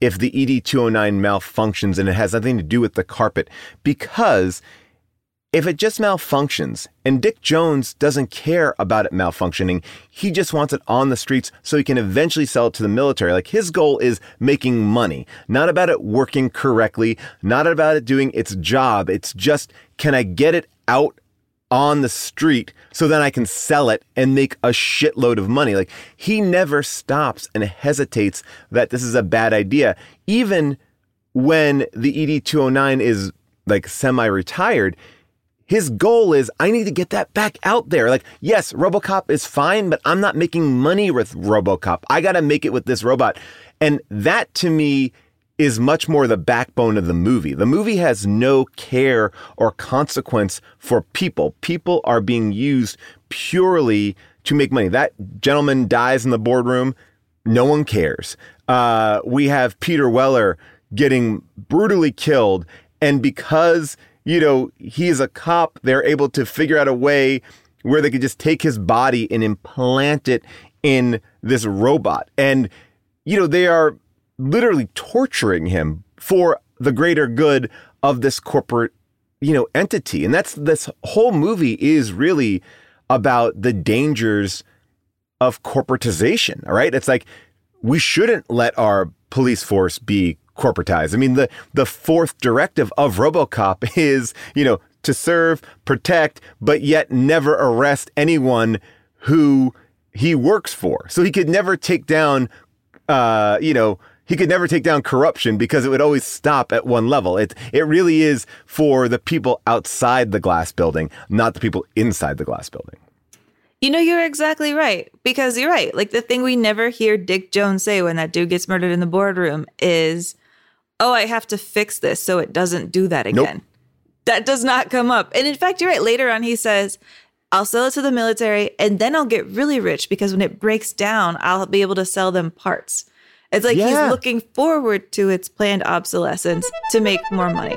if the E D two oh nine malfunctions and it has nothing to do with the carpet. Because if it just malfunctions and Dick Jones doesn't care about it malfunctioning, he just wants it on the streets so he can eventually sell it to the military. Like, his goal is making money, not about it working correctly, not about it doing its job. It's just, can I get it out on the street so then I can sell it and make a shitload of money? Like, he never stops and hesitates that this is a bad idea. Even when the E D two oh nine is like semi-retired, his goal is, I need to get that back out there. Like, yes, RoboCop is fine, but I'm not making money with RoboCop. I got to make it with this robot. And that, to me, is much more the backbone of the movie. The movie has no care or consequence for people. People are being used purely to make money. That gentleman dies in the boardroom. No one cares. Uh, we have Peter Weller getting brutally killed. And because, you know, he's a cop, they're able to figure out a way where they could just take his body and implant it in this robot. And, you know, they are literally torturing him for the greater good of this corporate, you know, entity. And that's, this whole movie is really about the dangers of corporatization. All right. It's like, we shouldn't let our police force be corporatized. I mean, the, the fourth directive of RoboCop is, you know, to serve, protect, but yet never arrest anyone who he works for. So he could never take down, uh, you know, he could never take down corruption because it would always stop at one level. It, it really is for the people outside the glass building, not the people inside the glass building. You know, you're exactly right, because you're right. Like, the thing we never hear Dick Jones say when that dude gets murdered in the boardroom is, oh, I have to fix this so it doesn't do that again. Nope. That does not come up. And in fact, you're right. Later on, he says, I'll sell it to the military and then I'll get really rich because when it breaks down, I'll be able to sell them parts. It's like yeah. he's looking forward to its planned obsolescence to make more money.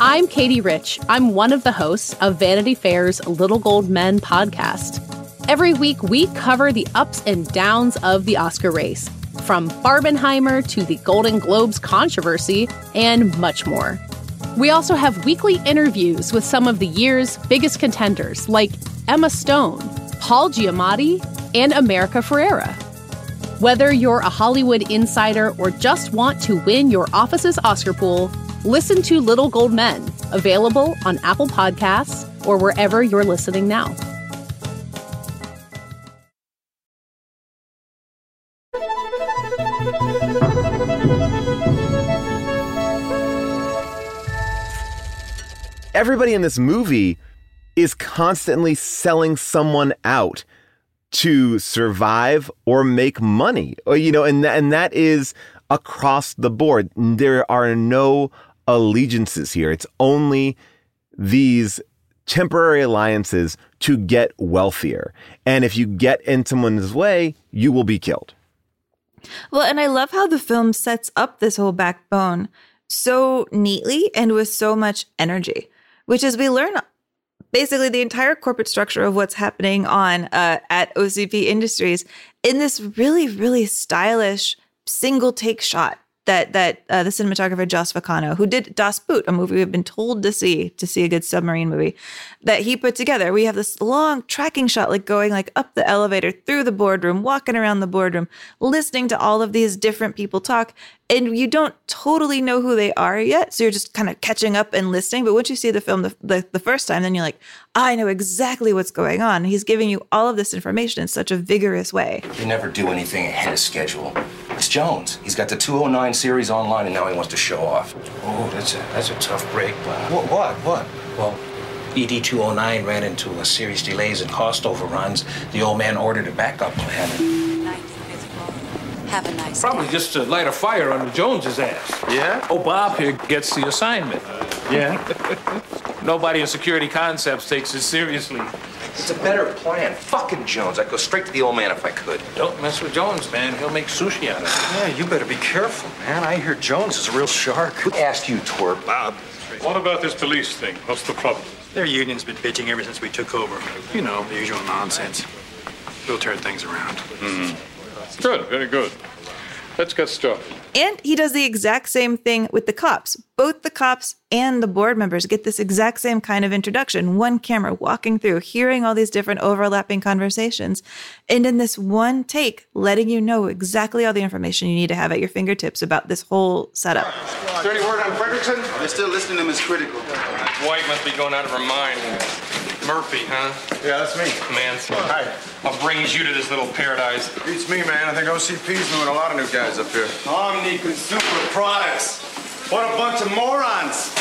I'm Katie Rich. I'm one of the hosts of Vanity Fair's Little Gold Men podcast. Every week, we cover the ups and downs of the Oscar race, from Barbenheimer to the Golden Globes controversy and much more. We also have weekly interviews with some of the year's biggest contenders, like Emma Stone, Paul Giamatti, and America Ferrera. Whether you're a Hollywood insider or just want to win your office's Oscar pool, listen to Little Gold Men, available on Apple Podcasts or wherever you're listening now. Everybody in this movie is constantly selling someone out to survive or make money, or, you know, and th- and that is across the board. There are no allegiances here. It's only these temporary alliances to get wealthier. And if you get in someone's way, you will be killed. Well, and I love how the film sets up this whole backbone so neatly and with so much energy, which is we learn basically the entire corporate structure of what's happening on uh, at O C P Industries in this really, really stylish single take shot that that uh, the cinematographer Joss Vacano, who did Das Boot, a movie we've been told to see, to see a good submarine movie, that he put together. We have this long tracking shot, like going like up the elevator, through the boardroom, walking around the boardroom, listening to all of these different people talk. And you don't totally know who they are yet, so you're just kind of catching up and listening. But once you see the film the, the, the first time, then you're like, I know exactly what's going on. He's giving you all of this information in such a vigorous way. They never do anything ahead of schedule. It's Jones. He's got the two oh nine series online, and now he wants to show off. Oh, that's a, that's a tough break. But... What, what, what? Well, E D two oh nine ran into a serious delays and cost overruns. The old man ordered a backup plan. Have a nice Probably day. Just to light a fire under Jones's ass. Yeah? Oh, Bob here gets the assignment. Yeah? Nobody in security concepts takes it seriously. It's a better plan. Fucking Jones. I'd go straight to the old man if I could. Don't mess with Jones, man. He'll make sushi out of it. Yeah, you better be careful, man. I hear Jones is a real shark. Who asked you, twerp? Bob. What about this police thing? What's the problem? Their union's been bitching ever since we took over. You know, the usual nonsense. We'll turn things around. Mm-hmm. Good, very good. Let's get started. And he does the exact same thing with the cops. Both the cops and the board members get this exact same kind of introduction. One camera walking through, hearing all these different overlapping conversations. And in this one take, letting you know exactly all the information you need to have at your fingertips about this whole setup. Is there any word on Fredrickson? They're still listing him as critical. White must be going out of her mind. Murphy, huh? Yeah, that's me. Man, so hi. What brings you to this little paradise? Beats me, man. I think O C P's doing a lot of new guys up here. Omni Consumer Products. What a bunch of morons.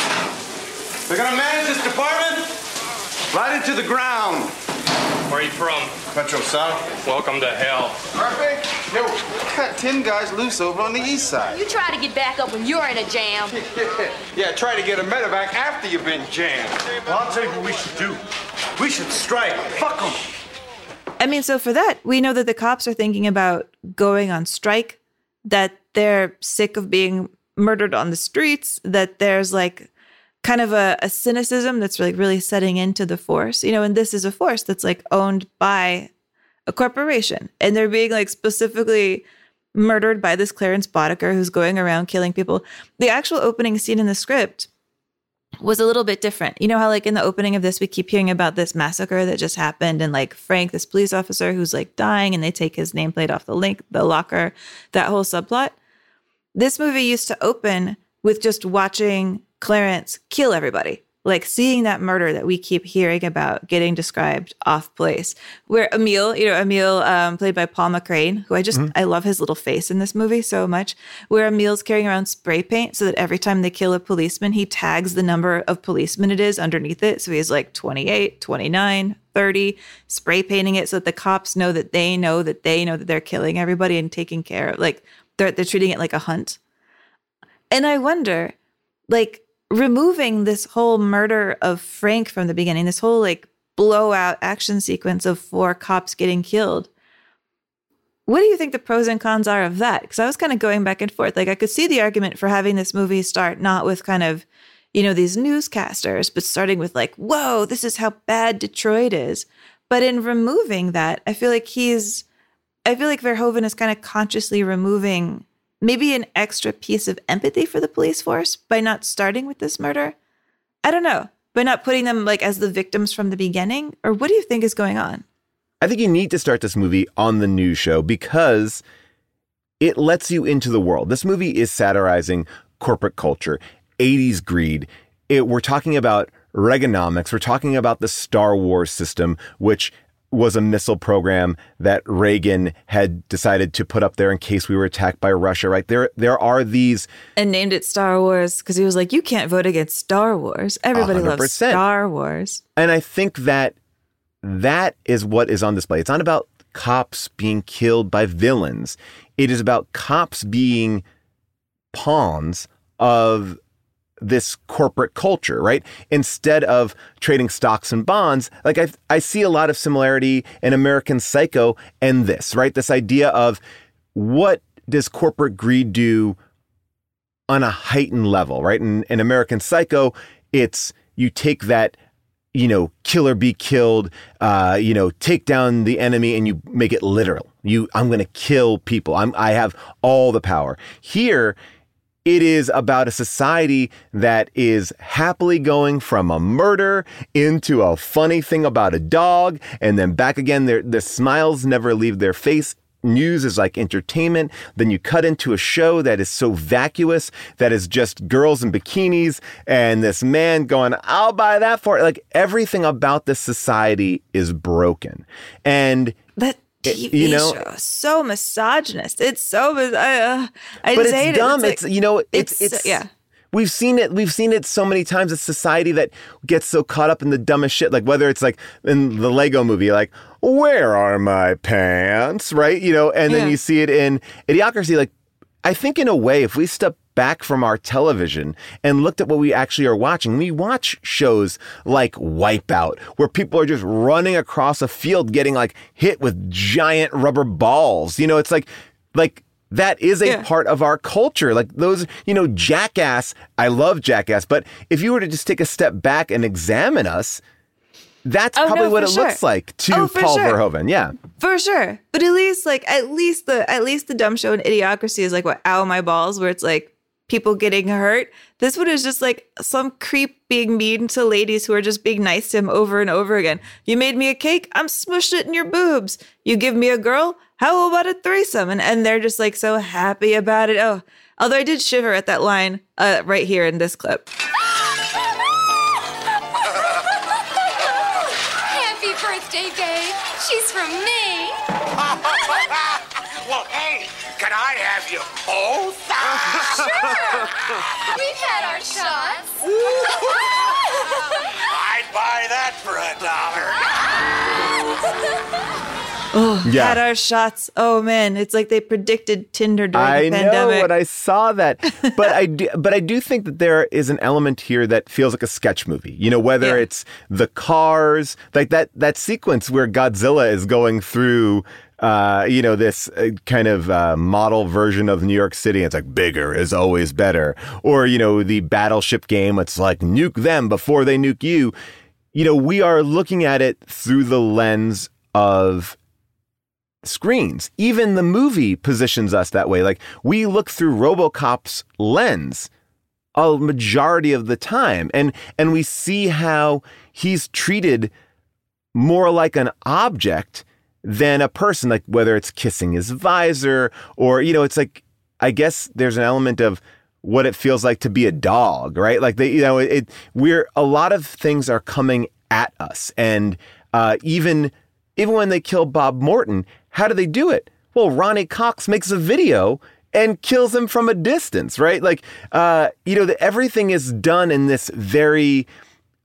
They're gonna manage this department right into the ground. Where are you from? Metro South. Welcome to hell. Murphy? Yo, we cut ten guys loose over on the east side. You try to get back up when you're in a jam. Yeah, try to get a medevac after you've been jammed. Well, I'll tell you what we should do. We should strike. Fuck them. I mean, so for that, we know that the cops are thinking about going on strike, that they're sick of being murdered on the streets, that there's like kind of a, a cynicism that's like really setting into the force, you know, and this is a force that's like owned by a corporation, and they're being like specifically murdered by this Clarence Boddicker who's going around killing people. The actual opening scene in the script was a little bit different. You know how like in the opening of this, we keep hearing about this massacre that just happened, and like Frank, this police officer who's like dying, and they take his nameplate off the link, the locker, that whole subplot. This movie used to open with just watching Clarence kill everybody, like seeing that murder that we keep hearing about getting described off place, where Emil, you know, Emil um, played by Paul McCrane, who I just, mm-hmm. I love his little face in this movie so much, where Emil's carrying around spray paint so that every time they kill a policeman, he tags the number of policemen it is underneath it. So he's like twenty-eight, twenty-nine, thirty, spray painting it so that the cops know that they know that they know that they're killing everybody and taking care of, like they're, they're treating it like a hunt. And I wonder, like, removing this whole murder of Frank from the beginning, this whole like blowout action sequence of four cops getting killed. What do you think the pros and cons are of that? Because I was kind of going back and forth. Like I could see the argument for having this movie start not with kind of, you know, these newscasters, but starting with like, whoa, this is how bad Detroit is. But in removing that, I feel like he's, I feel like Verhoeven is kind of consciously removing maybe an extra piece of empathy for the police force by not starting with this murder. I don't know, by not putting them like as the victims from the beginning? Or what do you think is going on? I think you need to start this movie on the news show because it lets you into the world. This movie is satirizing corporate culture, eighties greed. It, we're talking about Reaganomics. We're talking about the Star Wars system, which was a missile program that Reagan had decided to put up there in case we were attacked by Russia, right? There there are these... And named it Star Wars because he was like, you can't vote against Star Wars. Everybody one hundred percent loves Star Wars. And I think that that is what is on display. It's not about cops being killed by villains. It is about cops being pawns of this corporate culture, right? Instead of trading stocks and bonds, like I I see a lot of similarity in American Psycho and this, right? This idea of what does corporate greed do on a heightened level, right? In, in American Psycho, it's you take that, you know, kill or be killed, uh, you know, take down the enemy and you make it literal. You, I'm going to kill people. I'm, I have all the power. Here, it is about a society that is happily going from a murder into a funny thing about a dog and then back again. Their, their smiles never leave their face. News is like entertainment. Then you cut into a show that is so vacuous, that is just girls in bikinis and this man going, I'll buy that for it. Like everything about this society is broken. And that T V you know, show, so misogynist. It's so I, uh, I but it's hate dumb. It. It's, like, it's you know, it's, it's it's yeah. We've seen it. We've seen it so many times. It's society that gets so caught up in the dumbest shit. Like whether it's like in the Lego Movie, like where are my pants, right? You know, and yeah. then you see it in Idiocracy. Like I think in a way, if we step back from our television and looked at what we actually are watching, we watch shows like Wipeout, where people are just running across a field getting like hit with giant rubber balls. You know, it's like, like that is a yeah. part of our culture. Like those, you know, Jackass, I love Jackass, but if you were to just take a step back and examine us, that's oh, probably no, what it sure. looks like to oh, Paul sure. Verhoeven. Yeah, for sure. But at least like, at least the, at least the dumb show in Idiocracy is like what, ow, my balls, where it's like, people getting hurt. This one is just like some creep being mean to ladies who are just being nice to him over and over again. You made me a cake. I'm smushed it in your boobs. You give me a girl. How about a threesome? And, and they're just like so happy about it. Oh, although I did shiver at that line uh, right here in this clip. Happy birthday, babe. She's from me. Well, hey, can I have you both? Sure. We've had our shots. I'd buy that for a dollar. Oh, yeah. Had our shots. Oh man, it's like they predicted Tinder during I the pandemic. I know when I saw that, but I do, but I do think that there is an element here that feels like a sketch movie. You know, whether yeah. it's the cars, like that that sequence where Godzilla is going through. Uh, you know, this uh, kind of uh, model version of New York City. It's like bigger is always better. Or, you know, the battleship game. It's like nuke them before they nuke you. You know, we are looking at it through the lens of screens. Even the movie positions us that way. Like we look through RoboCop's lens a majority of the time. And, and we see how he's treated more like an object than a person, like whether it's kissing his visor or, you know, it's like, I guess there's an element of what it feels like to be a dog, right? Like, they, you know, it, it we're a lot of things are coming at us. And uh, even even when they kill Bob Morton, how do they do it? Well, Ronnie Cox makes a video and kills him from a distance, right? Like, uh, you know, the, everything is done in this very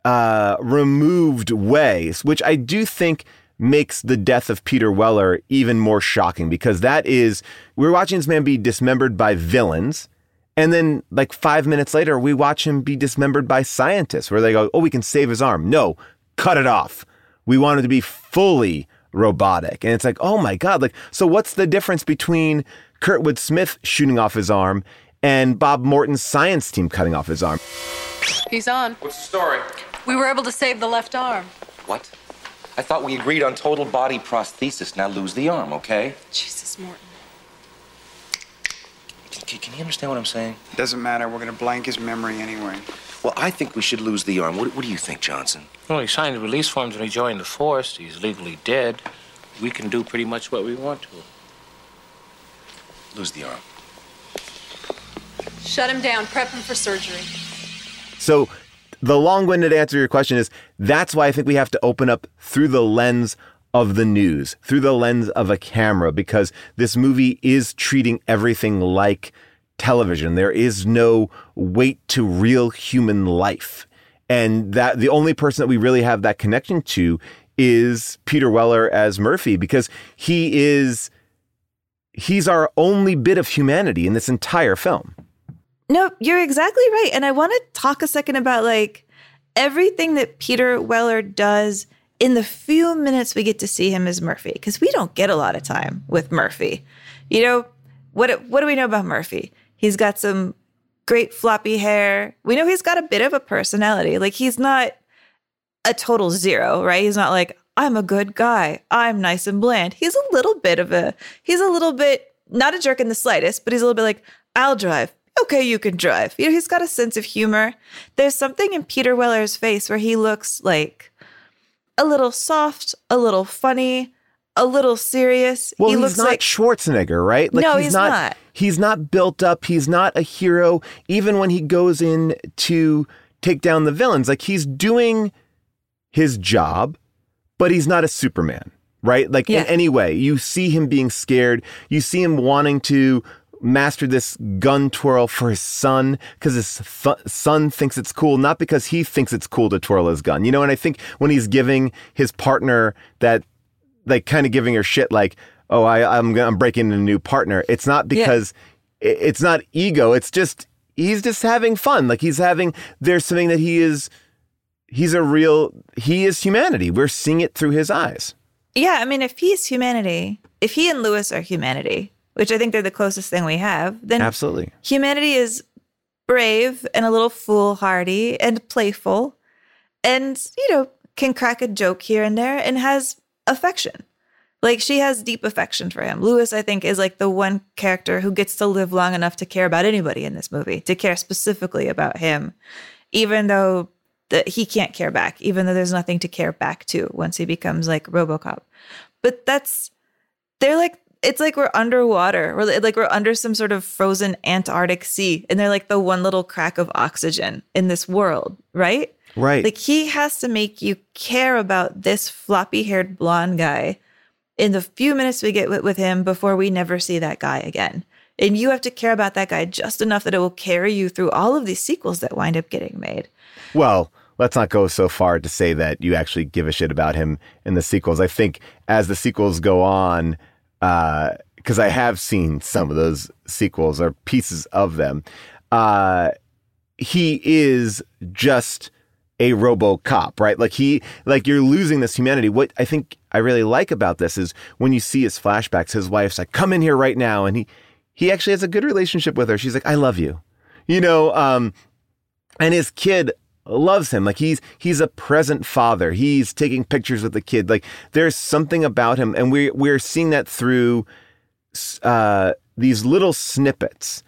uh, removed way, which I do think makes the death of Peter Weller even more shocking, because that is, we're watching this man be dismembered by villains. And then like five minutes later, we watch him be dismembered by scientists where they go, oh, we can save his arm. No, cut it off. We want him to be fully robotic. And it's like, oh my God. Like, so what's the difference between Kurtwood Smith shooting off his arm and Bob Morton's science team cutting off his arm? He's on. What's the story? We were able to save the left arm. What? I thought we agreed on total body prosthesis. Now lose the arm, okay? Jesus, Morton. Can, can you understand what I'm saying? Doesn't matter. We're going to blank his memory anyway. Well, I think we should lose the arm. What, what do you think, Johnson? Well, he signed the release forms when he joined the force. He's legally dead. We can do pretty much what we want to. Lose the arm. Shut him down. Prep him for surgery. So the long-winded answer to your question is that's why I think we have to open up through the lens of the news, through the lens of a camera, because this movie is treating everything like television. There is no weight to real human life. And that the only person that we really have that connection to is Peter Weller as Murphy, because he is, he's our only bit of humanity in this entire film. No, you're exactly right. And I want to talk a second about like everything that Peter Weller does in the few minutes we get to see him as Murphy, because we don't get a lot of time with Murphy. You know, what, what do we know about Murphy? He's got some great floppy hair. We know he's got a bit of a personality. Like, he's not a total zero, right? He's not like, I'm a good guy, I'm nice and bland. He's a little bit of a, he's a little bit, not a jerk in the slightest, but he's a little bit like, I'll drive. Okay, you can drive. You know, he's got a sense of humor. There's something in Peter Weller's face where he looks like a little soft, a little funny, a little serious. Well, he he's looks not like Schwarzenegger, right? Like, no, he's, he's not, not. He's not built up. He's not a hero. Even when he goes in to take down the villains, like, he's doing his job, but he's not a Superman, right? Like, yeah. In any way, you see him being scared. You see him wanting to master this gun twirl for his son because his th- son thinks it's cool, not because he thinks it's cool to twirl his gun. You know, and I think when he's giving his partner that, like, kind of giving her shit, like, oh, I, I'm, I'm breaking a new partner. It's not because yeah. it, it's not ego. It's just, he's just having fun. Like, he's having, there's something that he is, he's a real, he is humanity. We're seeing it through his eyes. Yeah, I mean, if he's humanity, if he and Lewis are humanity, which I think they're the closest thing we have, then absolutely, humanity is brave and a little foolhardy and playful and, you know, can crack a joke here and there and has affection. Like, she has deep affection for him. Lewis, I think, is like the one character who gets to live long enough to care about anybody in this movie, to care specifically about him, even though the, he can't care back, even though there's nothing to care back to once he becomes like RoboCop. But that's, they're like, it's like we're underwater. We're like we're under some sort of frozen Antarctic sea, and they're like the one little crack of oxygen in this world, right? Right. Like, he has to make you care about this floppy-haired blonde guy in the few minutes we get with him before we never see that guy again. And you have to care about that guy just enough that it will carry you through all of these sequels that wind up getting made. Well, let's not go so far to say that you actually give a shit about him in the sequels. I think as the sequels go on, Uh, because I have seen some of those sequels or pieces of them. Uh, he is just a RoboCop, right? Like he, like you're losing this humanity. What I think I really like about this is when you see his flashbacks, his wife's like, "Come in here right now," and he, he actually has a good relationship with her. She's like, "I love you," you know. Um, and his kid loves him. Like he's, he's a present father. He's taking pictures with the kid. Like there's something about him. And we, we're seeing that through uh, these little snippets.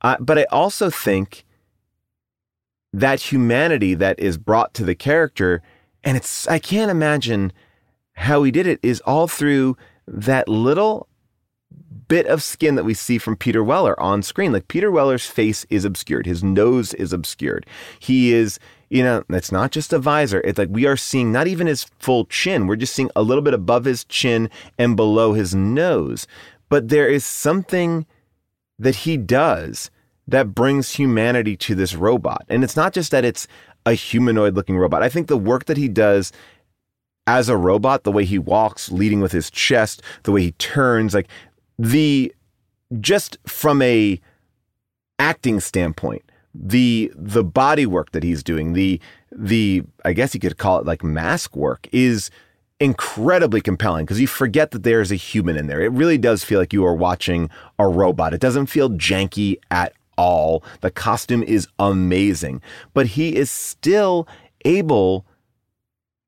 Uh, but I also think that humanity that is brought to the character, and it's, I can't imagine how he did it, is all through that little bit of skin that we see from Peter Weller on screen. Like Peter Weller's face is obscured. His nose is obscured. He is, you know, it's not just a visor. It's like we are seeing not even his full chin. We're just seeing a little bit above his chin and below his nose. But there is something that he does that brings humanity to this robot. And it's not just that it's a humanoid looking robot. I think the work that he does as a robot, the way he walks, leading with his chest, the way he turns, like the, just from a acting standpoint, the the body work that he's doing, the the I guess you could call it like mask work, is incredibly compelling because you forget that there is a human in there. It really does feel like you are watching a robot. It doesn't feel janky at all. The costume is amazing, but he is still able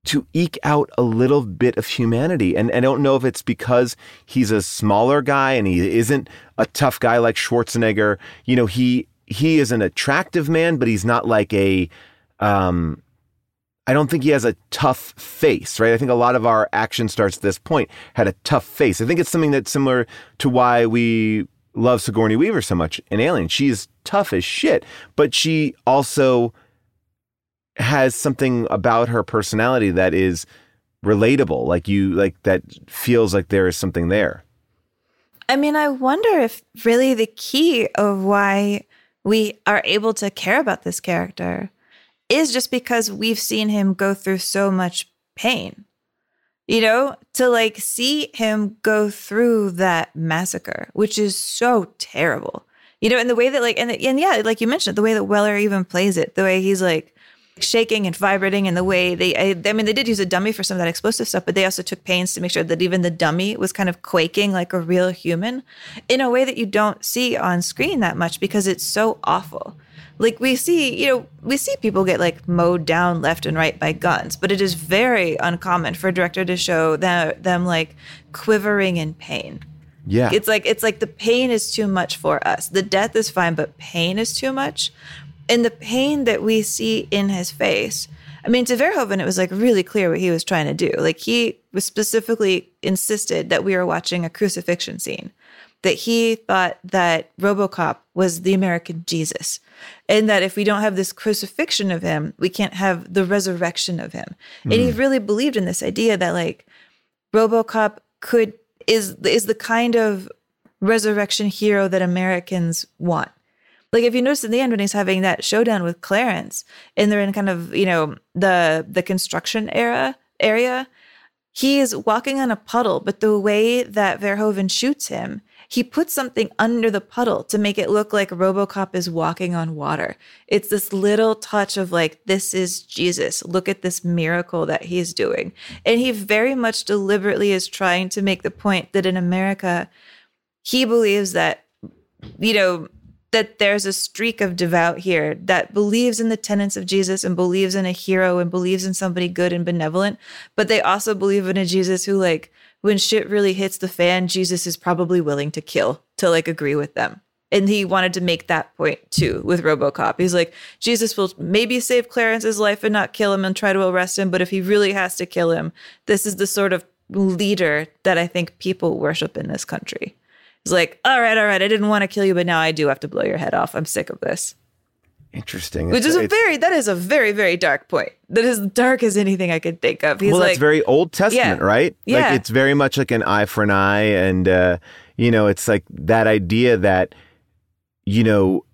to eke out a little bit of humanity. And I don't know if it's because he's a smaller guy and he isn't a tough guy like Schwarzenegger. You know, he he is an attractive man, but he's not like a, um, I don't think he has a tough face, right? I think a lot of our action stars at this point had a tough face. I think it's something that's similar to why we love Sigourney Weaver so much in Alien. She's tough as shit, but she also has something about her personality that is relatable. Like you, like that feels like there is something there. I mean, I wonder if really the key of why we are able to care about this character is just because we've seen him go through so much pain, you know, to like see him go through that massacre, which is so terrible, you know, in the way that like, and, and yeah, like you mentioned, the way that Weller even plays it, the way he's like shaking and vibrating, and the way they, I, I mean, they did use a dummy for some of that explosive stuff, but they also took pains to make sure that even the dummy was kind of quaking like a real human in a way that you don't see on screen that much because it's so awful. Like we see, you know, we see people get like mowed down left and right by guns, but it is very uncommon for a director to show them, them like quivering in pain. Yeah. It's like, it's like the pain is too much for us. The death is fine, but pain is too much. And the pain that we see in his face, I mean, to Verhoeven, it was like really clear what he was trying to do. Like he was specifically insisted that we were watching a crucifixion scene, that he thought that RoboCop was the American Jesus, and that if we don't have this crucifixion of him, we can't have the resurrection of him. Mm. And he really believed in this idea that like RoboCop could is is the kind of resurrection hero that Americans want. Like if you notice in the end when he's having that showdown with Clarence, and they're in kind of, you know, the the construction era area, he is walking on a puddle, but the way that Verhoeven shoots him, he puts something under the puddle to make it look like RoboCop is walking on water. It's this little touch of like, this is Jesus. Look at this miracle that he's doing. And he very much deliberately is trying to make the point that in America, he believes that, you know, that there's a streak of devout here that believes in the tenets of Jesus and believes in a hero and believes in somebody good and benevolent, but they also believe in a Jesus who like, when shit really hits the fan, Jesus is probably willing to kill to like agree with them. And he wanted to make that point too with RoboCop. He's like, Jesus will maybe save Clarence's life and not kill him and try to arrest him. But if he really has to kill him, this is the sort of leader that I think people worship in this country. He's like, all right, all right, I didn't want to kill you, but now I do have to blow your head off. I'm sick of this. Interesting. Which it's, is a very, that is a very, very dark point. That is dark as anything I could think of. He's well, like, that's very Old Testament, yeah, right? Yeah. Like it's very much like an eye for an eye. And, uh, you know, it's like that idea that, you know,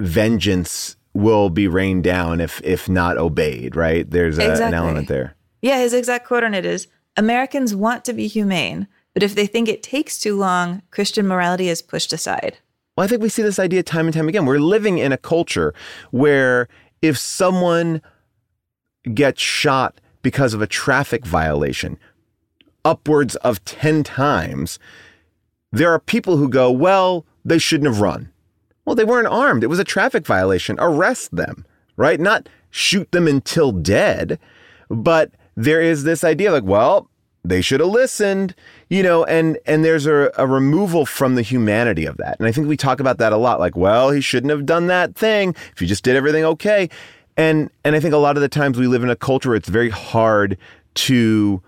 vengeance will be rained down if, if not obeyed, right? There's a, exactly. an element there. Yeah, his exact quote on it is, Americans want to be humane, but if they think it takes too long, Christian morality is pushed aside. Well, I think we see this idea time and time again. We're living in a culture where if someone gets shot because of a traffic violation, upwards of ten times, there are people who go, well, they shouldn't have run. Well, they weren't armed. It was a traffic violation. Arrest them, right? Not shoot them until dead. But there is this idea like, well, they should have listened, you know, and and there's a, a removal from the humanity of that. And I think we talk about that a lot, like, well, he shouldn't have done that thing if he just did everything okay. And and I think a lot of the times we live in a culture where it's very hard to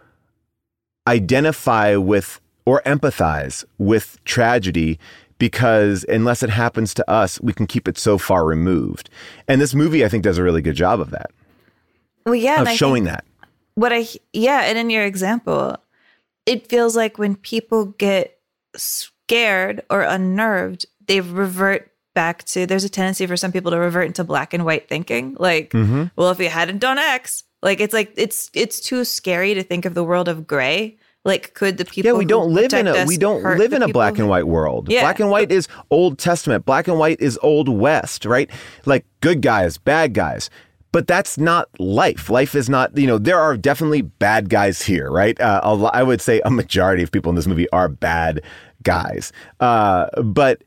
identify with or empathize with tragedy because unless it happens to us, we can keep it so far removed. And this movie, I think, does a really good job of that. Well, yeah. Of showing that. What I, yeah, and in your example, it feels like when people get scared or unnerved, they revert back to, there's a tendency for some people to revert into black and white thinking. Like, mm-hmm. well, if you hadn't done X, like, it's like, it's it's too scary to think of the world of gray. Like, could the people? Yeah, we don't live in a we don't live in a black and white world. Yeah. Black and white is Old Testament. Black and white is Old West, right? Like good guys, bad guys. But that's not life. Life is not, you know, there are definitely bad guys here, right? Uh, a, I would say a majority of people in this movie are bad guys. Uh, but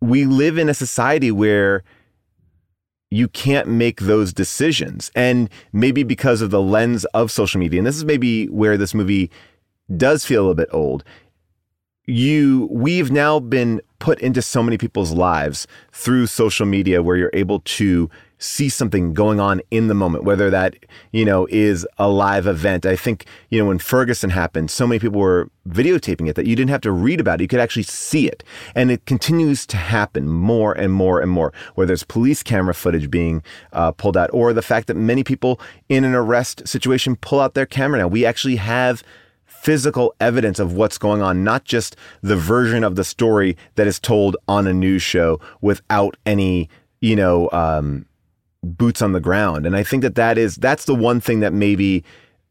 we live in a society where you can't make those decisions. And maybe because of the lens of social media, and this is maybe where this movie does feel a bit old, you we've now been put into so many people's lives through social media, where you're able to see something going on in the moment, whether that, you know, is a live event. I think, you know, when Ferguson happened, so many people were videotaping it that you didn't have to read about it. You could actually see it. And it continues to happen more and more and more, whether it's police camera footage being uh, pulled out, or the fact that many people in an arrest situation pull out their camera now. We actually have physical evidence of what's going on, not just the version of the story that is told on a news show without any, you know, um, boots on the ground. And I think that that is, that's the one thing that maybe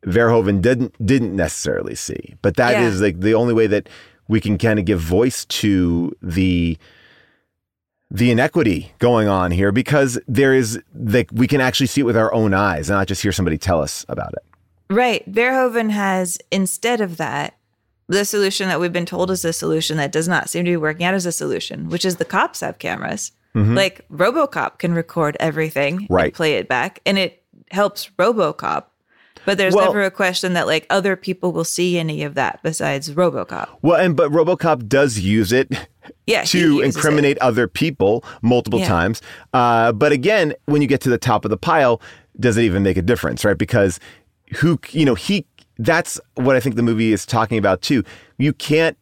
Verhoeven didn't didn't necessarily see. But that yeah. is like the only way that we can kind of give voice to the the inequity going on here, because there is, like, we can actually see it with our own eyes and not just hear somebody tell us about it. Right. Verhoeven has, instead of that, the solution that we've been told is a solution that does not seem to be working out as a solution, which is the cops have cameras. Mm-hmm. Like RoboCop can record everything right. and play it back, and it helps RoboCop. But there's well, never a question that, like, other people will see any of that besides RoboCop. Well, and but RoboCop does use it yeah, to incriminate it. other people multiple yeah. times. Uh, but again, when you get to the top of the pile, does it even make a difference, right? Because who, you know, he, that's what I think the movie is talking about too. You can't,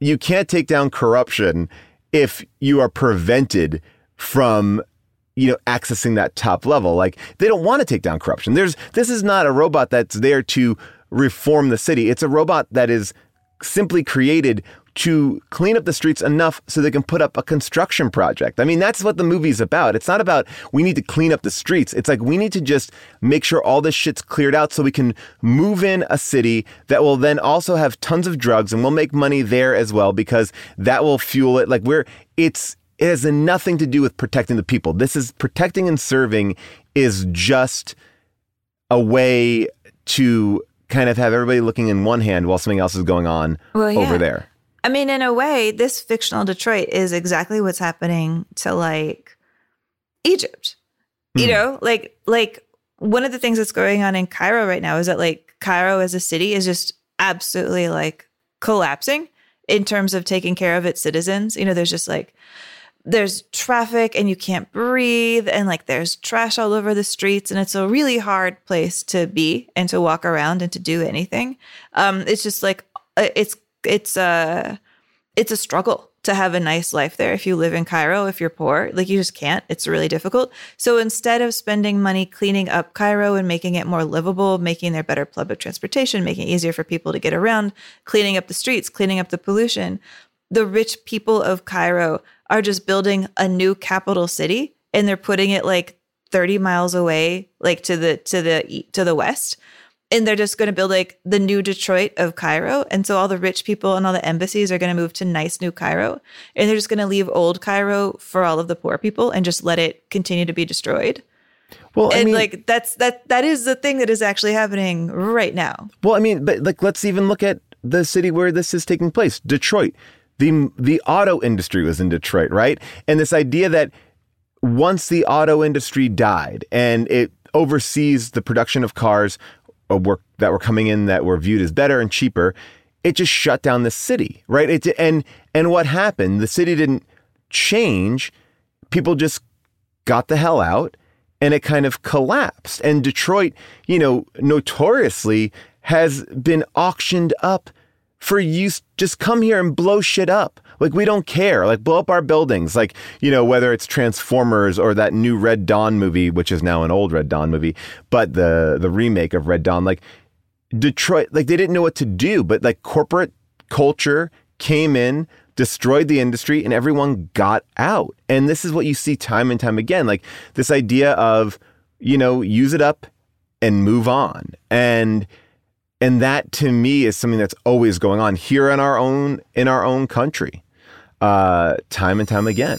you can't take down corruption if you are prevented from, you know, accessing that top level. Like, they don't want to take down corruption. There's, this is not a robot that's there to reform the city. It's a robot that is simply created to clean up the streets enough so they can put up a construction project. I mean, that's what the movie's about. It's not about we need to clean up the streets. It's like we need to just make sure all this shit's cleared out so we can move in a city that will then also have tons of drugs, and we'll make money there as well because that will fuel it. Like, we're, it's, it has nothing to do with protecting the people. This is protecting and serving is just a way to kind of have everybody looking in one hand while something else is going on well, yeah. over there. I mean, in a way, this fictional Detroit is exactly what's happening to, like, Egypt. Mm. You know, like, like one of the things that's going on in Cairo right now is that, like, Cairo as a city is just absolutely, like, collapsing in terms of taking care of its citizens. You know, there's just, like, there's traffic and you can't breathe, and, like, there's trash all over the streets, and it's a really hard place to be and to walk around and to do anything. Um, it's just like, it's It's a, it's a struggle to have a nice life there. If you live in Cairo, if you're poor, like, you just can't. It's really difficult. So instead of spending money cleaning up Cairo and making it more livable, making there better public transportation, making it easier for people to get around, cleaning up the streets, cleaning up the pollution, the rich people of Cairo are just building a new capital city, and they're putting it, like, thirty miles away, like to the to the to the west. And they're just going to build, like, the new Detroit of Cairo. And so all the rich people and all the embassies are going to move to nice new Cairo. And they're just going to leave old Cairo for all of the poor people and just let it continue to be destroyed. Well, and I mean, like, that's that that is the thing that is actually happening right now. Well, I mean, but, like, let's even look at the city where this is taking place, Detroit. The the auto industry was in Detroit, right? And this idea that once the auto industry died and it oversees the production of cars work that were coming in that were viewed as better and cheaper, it just shut down the city, right? It and and what happened? The city didn't change. People just got the hell out, and it kind of collapsed. And Detroit, you know, notoriously has been auctioned up for use. Just come here and blow shit up. Like, we don't care. Like, blow up our buildings. Like, you know, whether it's Transformers or that new Red Dawn movie, which is now an old Red Dawn movie, but the the remake of Red Dawn, like, Detroit, like, they didn't know what to do, but, like, corporate culture came in, destroyed the industry, and everyone got out. And this is what you see time and time again. Like, this idea of, you know, use it up and move on. And And that, to me, is something that's always going on here in our own in our own country, uh, time and time again.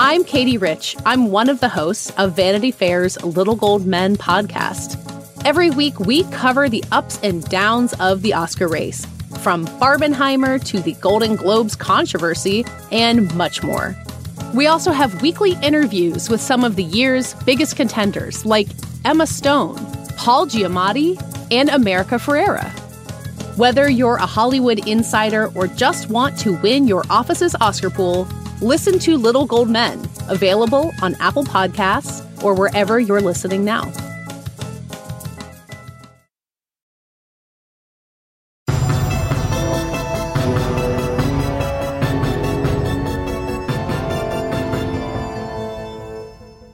I'm Katie Rich. I'm one of the hosts of Vanity Fair's Little Gold Men podcast. Every week, we cover the ups and downs of the Oscar race, from Barbenheimer to the Golden Globes controversy and much more. We also have weekly interviews with some of the year's biggest contenders, like Emma Stone, Paul Giamatti, and America Ferrera. Whether you're a Hollywood insider or just want to win your office's Oscar pool, listen to Little Gold Men, available on Apple Podcasts or wherever you're listening now.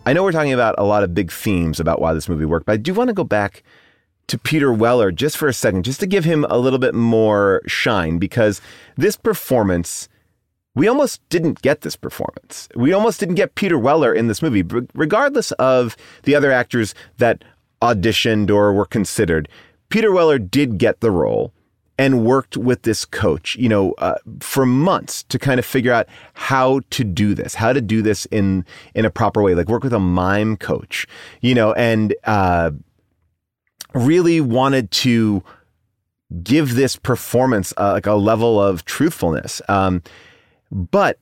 I know we're talking about a lot of big themes about why this movie worked, but I do want to go back to Peter Weller just for a second, just to give him a little bit more shine, because this performance, we almost didn't get this performance. We almost didn't get Peter Weller in this movie, regardless of the other actors that auditioned or were considered. Peter Weller did get the role and worked with this coach, you know, uh, for months to kind of figure out how to do this, how to do this in in a proper way, like work with a mime coach, you know, and uh, really wanted to give this performance uh, like a level of truthfulness. Um, but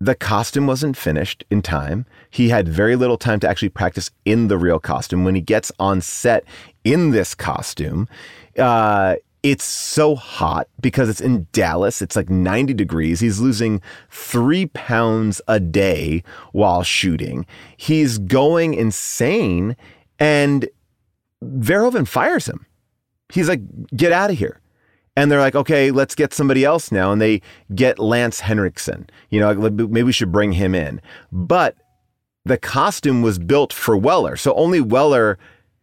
the costume wasn't finished in time. He had very little time to actually practice in the real costume. When he gets on set in this costume, uh, it's so hot because it's in Dallas. It's like ninety degrees. He's losing three pounds a day while shooting. He's going insane, and Verhoeven fires him. He's like, get out of here. And they're like, okay, let's get somebody else now. And they get Lance Henriksen. You know, maybe we should bring him in. But the costume was built for Weller, so only Weller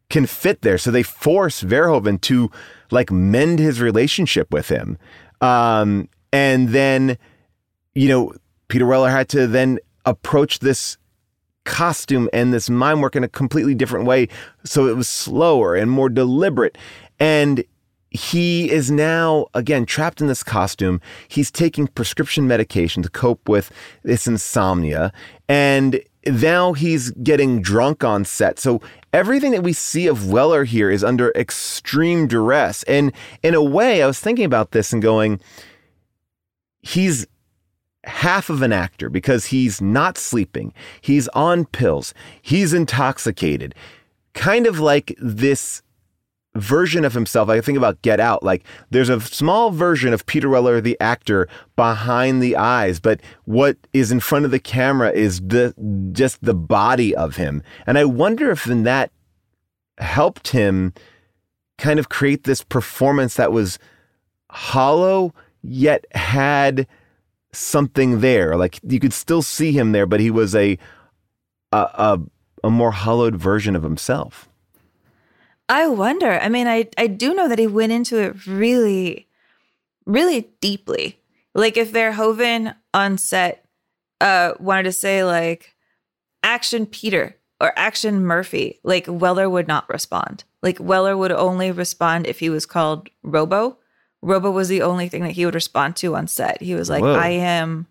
can fit there. So they force Verhoeven to like mend his relationship with him. Um, and then, you know, Peter Weller had to then approach this costume and this mime work in a completely different way. So it was slower and more deliberate. And he is now, again, trapped in this costume. He's taking prescription medication to cope with this insomnia. And now he's getting drunk on set. So everything that we see of Weller here is under extreme duress. And in a way, I was thinking about this and going, he's half of an actor because he's not sleeping. He's on pills. He's intoxicated. Kind of like this version of himself. I think about Get Out. Like, there's a small version of Peter Weller, the actor, behind the eyes, but what is in front of the camera is the just the body of him. And I wonder if in that helped him kind of create this performance that was hollow yet had something there. Like, you could still see him there, but he was a a a, a more hollowed version of himself. I wonder. I mean, I, I do know that he went into it really, really deeply. Like, if Verhoeven on set uh, wanted to say, like, action Peter or action Murphy, like, Weller would not respond. Like, Weller would only respond if he was called Robo. Robo was the only thing that he would respond to on set. He was like, whoa, I am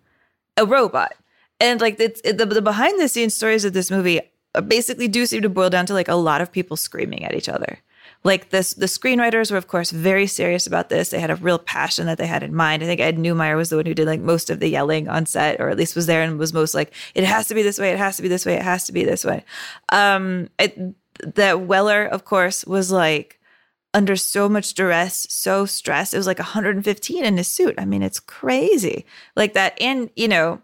a robot. And, like, it's, it, the, the behind-the-scenes stories of this movie basically do seem to boil down to like a lot of people screaming at each other. Like this, the screenwriters were of course very serious about this. They had a real passion that they had in mind. I think Ed Neumeier was the one who did like most of the yelling on set, or at least was there and was most like, it has to be this way. It has to be this way. It has to be this way. Um, it, that Weller of course was like under so much duress, so stressed. It was like one hundred fifteen in his suit. I mean, it's crazy like that. And you know,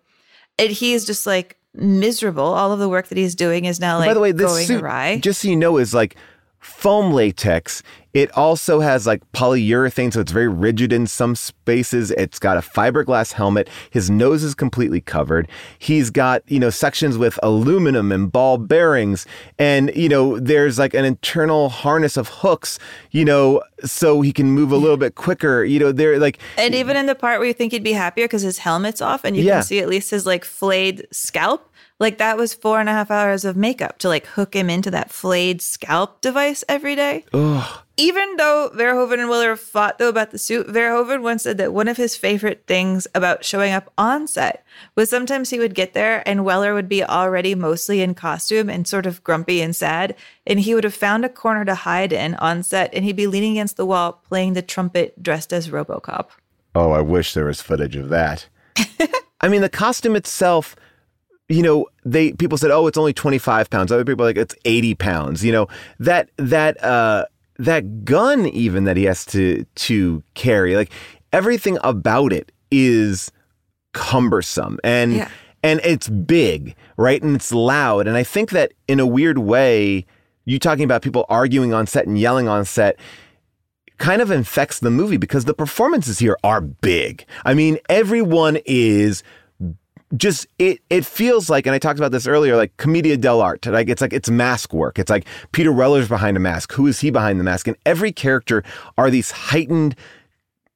and he's just like, miserable. All of the work that he's doing is now like, by the way, this going suit, awry. Just so you know, is like foam latex. It also has like polyurethane, so it's very rigid in some spaces. It's got a fiberglass helmet. His nose is completely covered. He's got, you know, sections with aluminum and ball bearings. And, you know, there's like an internal harness of hooks, you know, so he can move a little bit quicker. You know, they're like... And even in the part where you think he'd be happier because his helmet's off and you yeah. can see at least his like flayed scalp. Like that was four and a half hours of makeup to like hook him into that flayed scalp device every day. Ugh. Even though Verhoeven and Weller fought though about the suit, Verhoeven once said that one of his favorite things about showing up on set was sometimes he would get there and Weller would be already mostly in costume and sort of grumpy and sad. And he would have found a corner to hide in on set and he'd be leaning against the wall playing the trumpet dressed as RoboCop. Oh, I wish there was footage of that. I mean, the costume itself... You know, they people said, "Oh, it's only twenty-five pounds." Other people are like, "It's eighty pounds." You know, that that uh, that gun even that he has to to carry, like everything about it is cumbersome and yeah. and it's big, right? And it's loud. And I think that in a weird way, you talking about people arguing on set and yelling on set kind of infects the movie because the performances here are big. I mean, everyone is. Just it it feels like, and I talked about this earlier, like commedia dell'arte. Like it's like it's mask work. It's like Peter Weller's behind a mask. Who is he behind the mask? And every character are these heightened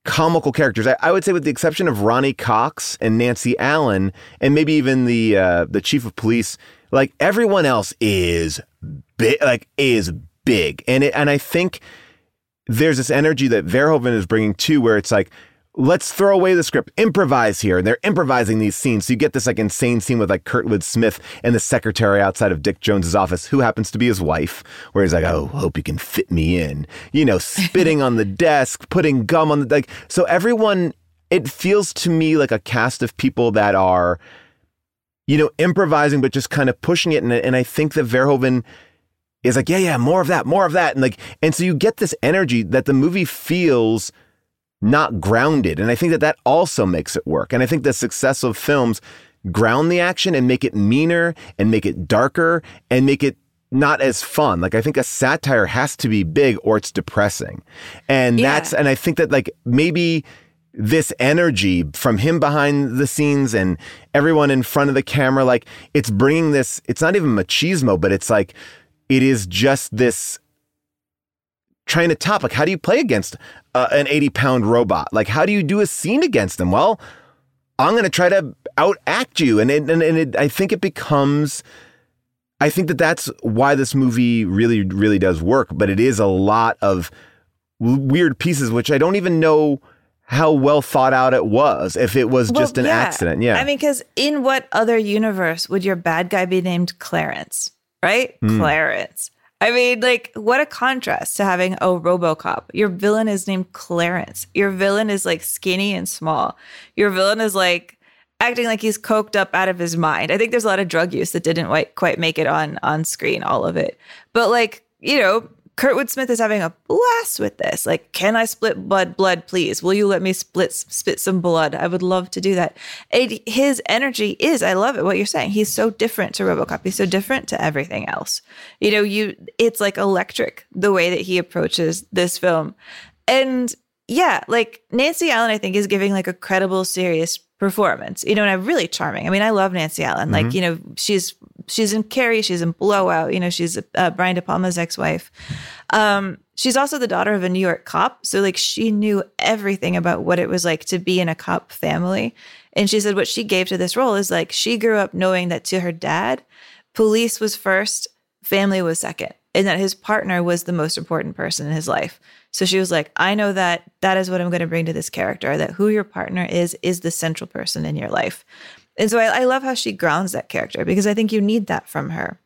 comical characters. I, I would say, with the exception of Ronnie Cox and Nancy Allen, and maybe even the uh, the chief of police, like everyone else is big. Like is big, and it, and I think there's this energy that Verhoeven is bringing too, where it's like, let's throw away the script, improvise here. And they're improvising these scenes. So you get this like insane scene with like Kurtwood Smith and the secretary outside of Dick Jones's office, who happens to be his wife, where he's like, "Oh, hope you can fit me in," you know, spitting on the desk, putting gum on the, like, so everyone, it feels to me like a cast of people that are, you know, improvising, but just kind of pushing it. And, and I think that Verhoeven is like, yeah, yeah, more of that, more of that. And like, and so you get this energy that the movie feels not grounded. And I think that that also makes it work. And I think the success of films ground the action and make it meaner and make it darker and make it not as fun. Like, I think a satire has to be big or it's depressing. And yeah. that's, and I think that like maybe this energy from him behind the scenes and everyone in front of the camera, like it's bringing this, it's not even machismo, but it's like, it is just this trying to top, like, how do you play against uh, an eighty pound robot? Like, how do you do a scene against them? Well, I'm going to try to outact you. And, and, and it, I think it becomes, I think that that's why this movie really, really does work. But it is a lot of weird pieces, which I don't even know how well thought out it was, if it was well, just an yeah. accident. Yeah. I mean, because in what other universe would your bad guy be named Clarence, right? Mm. Clarence. I mean, like, what a contrast to having a RoboCop. Your villain is named Clarence. Your villain is, like, skinny and small. Your villain is, like, acting like he's coked up out of his mind. I think there's a lot of drug use that didn't quite make it on, on screen, all of it. But, like, you know, Kurtwood Smith is having a blast with this. Like, can I split blood, blood, please? Will you let me split spit some blood? I would love to do that. And his energy is, I love it, what you're saying. He's so different to RoboCop. He's so different to everything else. You know, you it's like electric, the way that he approaches this film. And yeah, like Nancy Allen, I think, is giving like a credible, serious performance, you know, and I'm really charming. I mean, I love Nancy Allen. Mm-hmm. Like, you know, she's she's in Carrie, she's in Blowout, you know, she's uh, Brian De Palma's ex-wife. Um, she's also the daughter of a New York cop. So like she knew everything about what it was like to be in a cop family. And she said what she gave to this role is like she grew up knowing that to her dad, police was first, family was second, and that his partner was the most important person in his life. So she was like, I know that that is what I'm going to bring to this character, that who your partner is, is the central person in your life. And so I, I love how she grounds that character because I think you need that from her.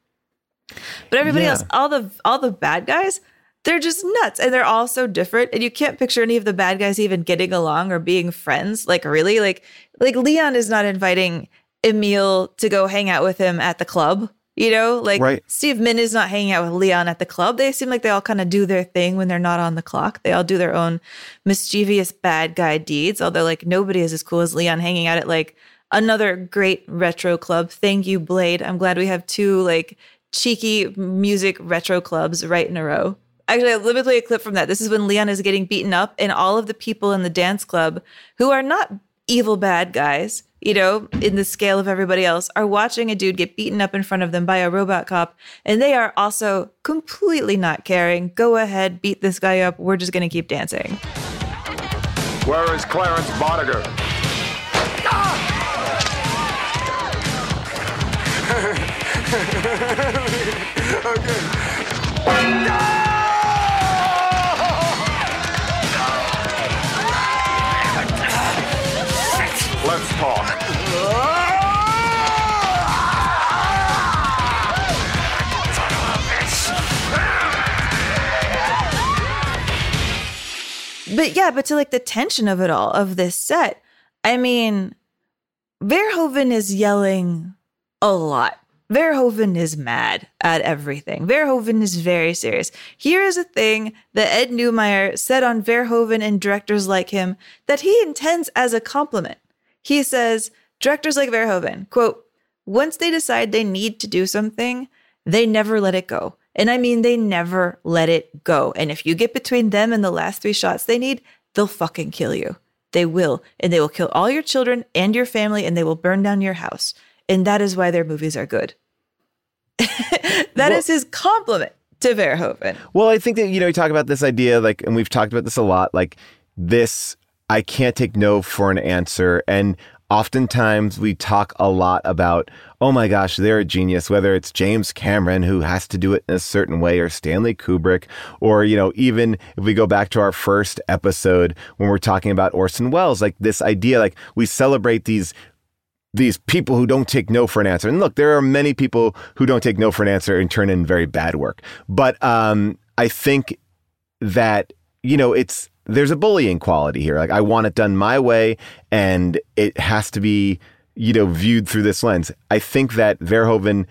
But everybody yeah. else, all the all the bad guys, they're just nuts. And they're all so different. And you can't picture any of the bad guys even getting along or being friends. Like, really? Like, like Leon is not inviting Emil to go hang out with him at the club. You know, like right. Steve Min is not hanging out with Leon at the club. They seem like they all kind of do their thing when they're not on the clock. They all do their own mischievous bad guy deeds. Although like nobody is as cool as Leon hanging out at like another great retro club. Thank you, Blade. I'm glad we have two like cheeky music retro clubs right in a row. Actually, I'll literally play a clip from that. This is when Leon is getting beaten up, and all of the people in the dance club, who are not evil bad guys, you know, in the scale of everybody else, are watching a dude get beaten up in front of them by a robot cop, and they are also completely not caring. Go ahead, beat this guy up. We're just going to keep dancing. Where is Clarence Boddicker? Ah! Okay. No! Let's talk. But yeah, but to like the tension of it all, of this set, I mean, Verhoeven is yelling a lot. Verhoeven is mad at everything. Verhoeven is very serious. Here is a thing that Ed Neumeier said on Verhoeven and directors like him that he intends as a compliment. He says, directors like Verhoeven, quote, once they decide they need to do something, they never let it go. And I mean, they never let it go. And if you get between them and the last three shots they need, they'll fucking kill you. They will. And they will kill all your children and your family, and they will burn down your house. And that is why their movies are good. that well, is his compliment to Verhoeven. Well, I think that, you know, we talk about this idea, like, and we've talked about this a lot, like this... I can't take no for an answer. And oftentimes we talk a lot about, oh my gosh, they're a genius, whether it's James Cameron, who has to do it in a certain way, or Stanley Kubrick, or, you know, even if we go back to our first episode when we're talking about Orson Welles, like this idea, like we celebrate these these people who don't take no for an answer. And look, there are many people who don't take no for an answer and turn in very bad work. But um, I think that, you know, it's, there's a bullying quality here. Like, I want it done my way, and it has to be, you know, viewed through this lens. I think that Verhoeven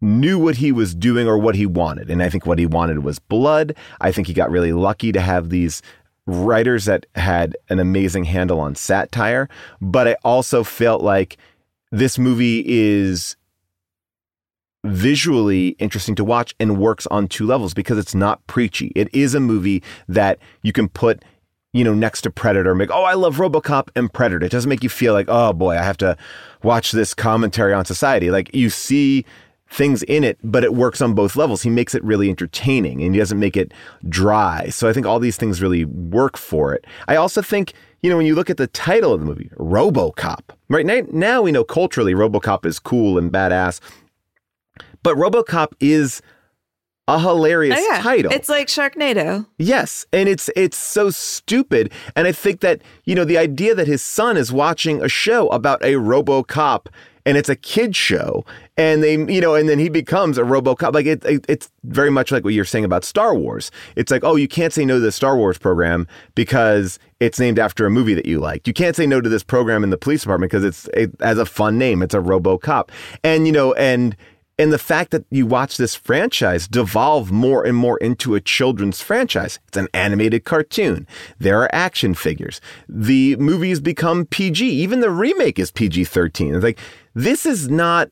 knew what he was doing or what he wanted. And I think what he wanted was blood. I think he got really lucky to have these writers that had an amazing handle on satire. But I also felt like this movie is visually interesting to watch and works on two levels because it's not preachy. It is a movie that you can put, you know, next to Predator and make, oh, I love RoboCop and Predator. It doesn't make you feel like, oh boy, I have to watch this commentary on society. Like, you see things in it, but it works on both levels. He makes it really entertaining and he doesn't make it dry. So I think all these things really work for it. I also think, you know, when you look at the title of the movie, RoboCop, right now, now we know culturally RoboCop is cool and badass. But RoboCop is a hilarious oh, yeah. title. It's like Sharknado. Yes. And it's it's so stupid. And I think that, you know, the idea that his son is watching a show about a RoboCop, and it's a kid show, and they, you know, and then he becomes a RoboCop. Like, it, it, it's very much like what you're saying about Star Wars. It's like, oh, you can't say no to the Star Wars program because it's named after a movie that you liked. You can't say no to this program in the police department because it's it has a fun name. It's a RoboCop. And, you know, and... And the fact that you watch this franchise devolve more and more into a children's franchise. It's an animated cartoon. There are action figures. The movies become P G. Even the remake is P G thirteen. It's like, this is not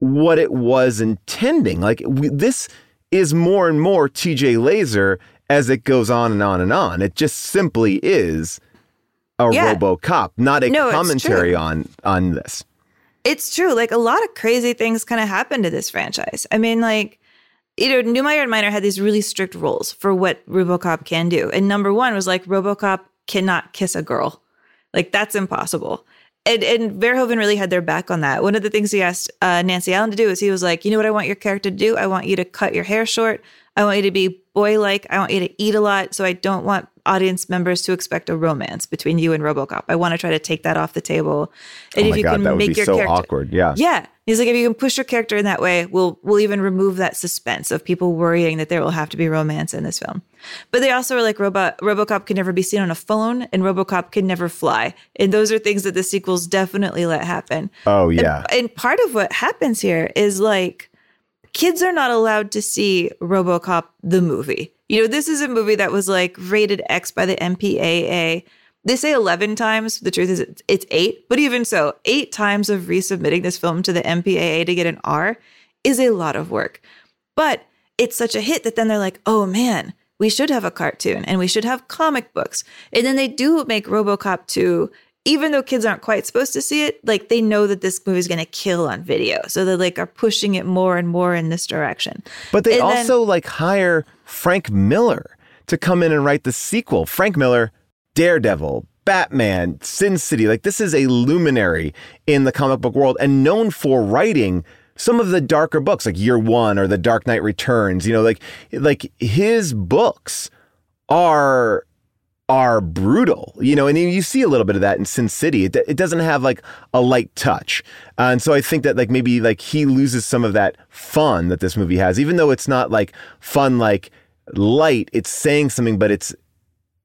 what it was intending. Like, we, this is more and more T J Laser as it goes on and on and on. It just simply is a yeah. RoboCop, not a no, commentary on, on this. It's true. Like, a lot of crazy things kind of happened to this franchise. I mean, like, you know, Neumeier and Miner had these really strict rules for what RoboCop can do. And number one was like, RoboCop cannot kiss a girl. Like, that's impossible. And, and Verhoeven really had their back on that. One of the things he asked uh, Nancy Allen to do is he was like, you know what I want your character to do? I want you to cut your hair short. I want you to be boy-like. I want you to eat a lot. So I don't want audience members to expect a romance between you and RoboCop. I want to try to take that off the table. And oh if you God, can that make would be your so character awkward, yeah, yeah. He's like, if you can push your character in that way, we'll we'll even remove that suspense of people worrying that there will have to be romance in this film. But they also were like, Robo RoboCop can never be seen on a phone, and RoboCop can never fly. And those are things that the sequels definitely let happen. Oh yeah. And, and part of what happens here is like, kids are not allowed to see RoboCop the movie. You know, this is a movie that was like rated X by the M P A A. They say eleven times. The truth is it's eight. But even so, eight times of resubmitting this film to the M P A A to get an R is a lot of work. But it's such a hit that then they're like, oh man, we should have a cartoon and we should have comic books. And then they do make RoboCop two, even though kids aren't quite supposed to see it, like they know that this movie is going to kill on video. So they like are pushing it more and more in this direction. But they and also then, like hire Frank Miller to come in and write the sequel. Frank Miller, Daredevil, Batman, Sin City. Like this is a luminary in the comic book world and known for writing some of the darker books like Year One or The Dark Knight Returns. You know, like like his books are are brutal, you know, and you see a little bit of that in Sin City. It, it doesn't have like a light touch. Uh, and so I think that like maybe like he loses some of that fun that this movie has, even though it's not like fun, like light, it's saying something, but it's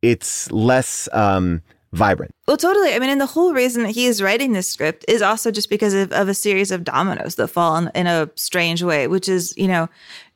it's less um, vibrant. Well, totally. I mean, and the whole reason that he is writing this script is also just because of, of a series of dominoes that fall in, in a strange way, which is, you know,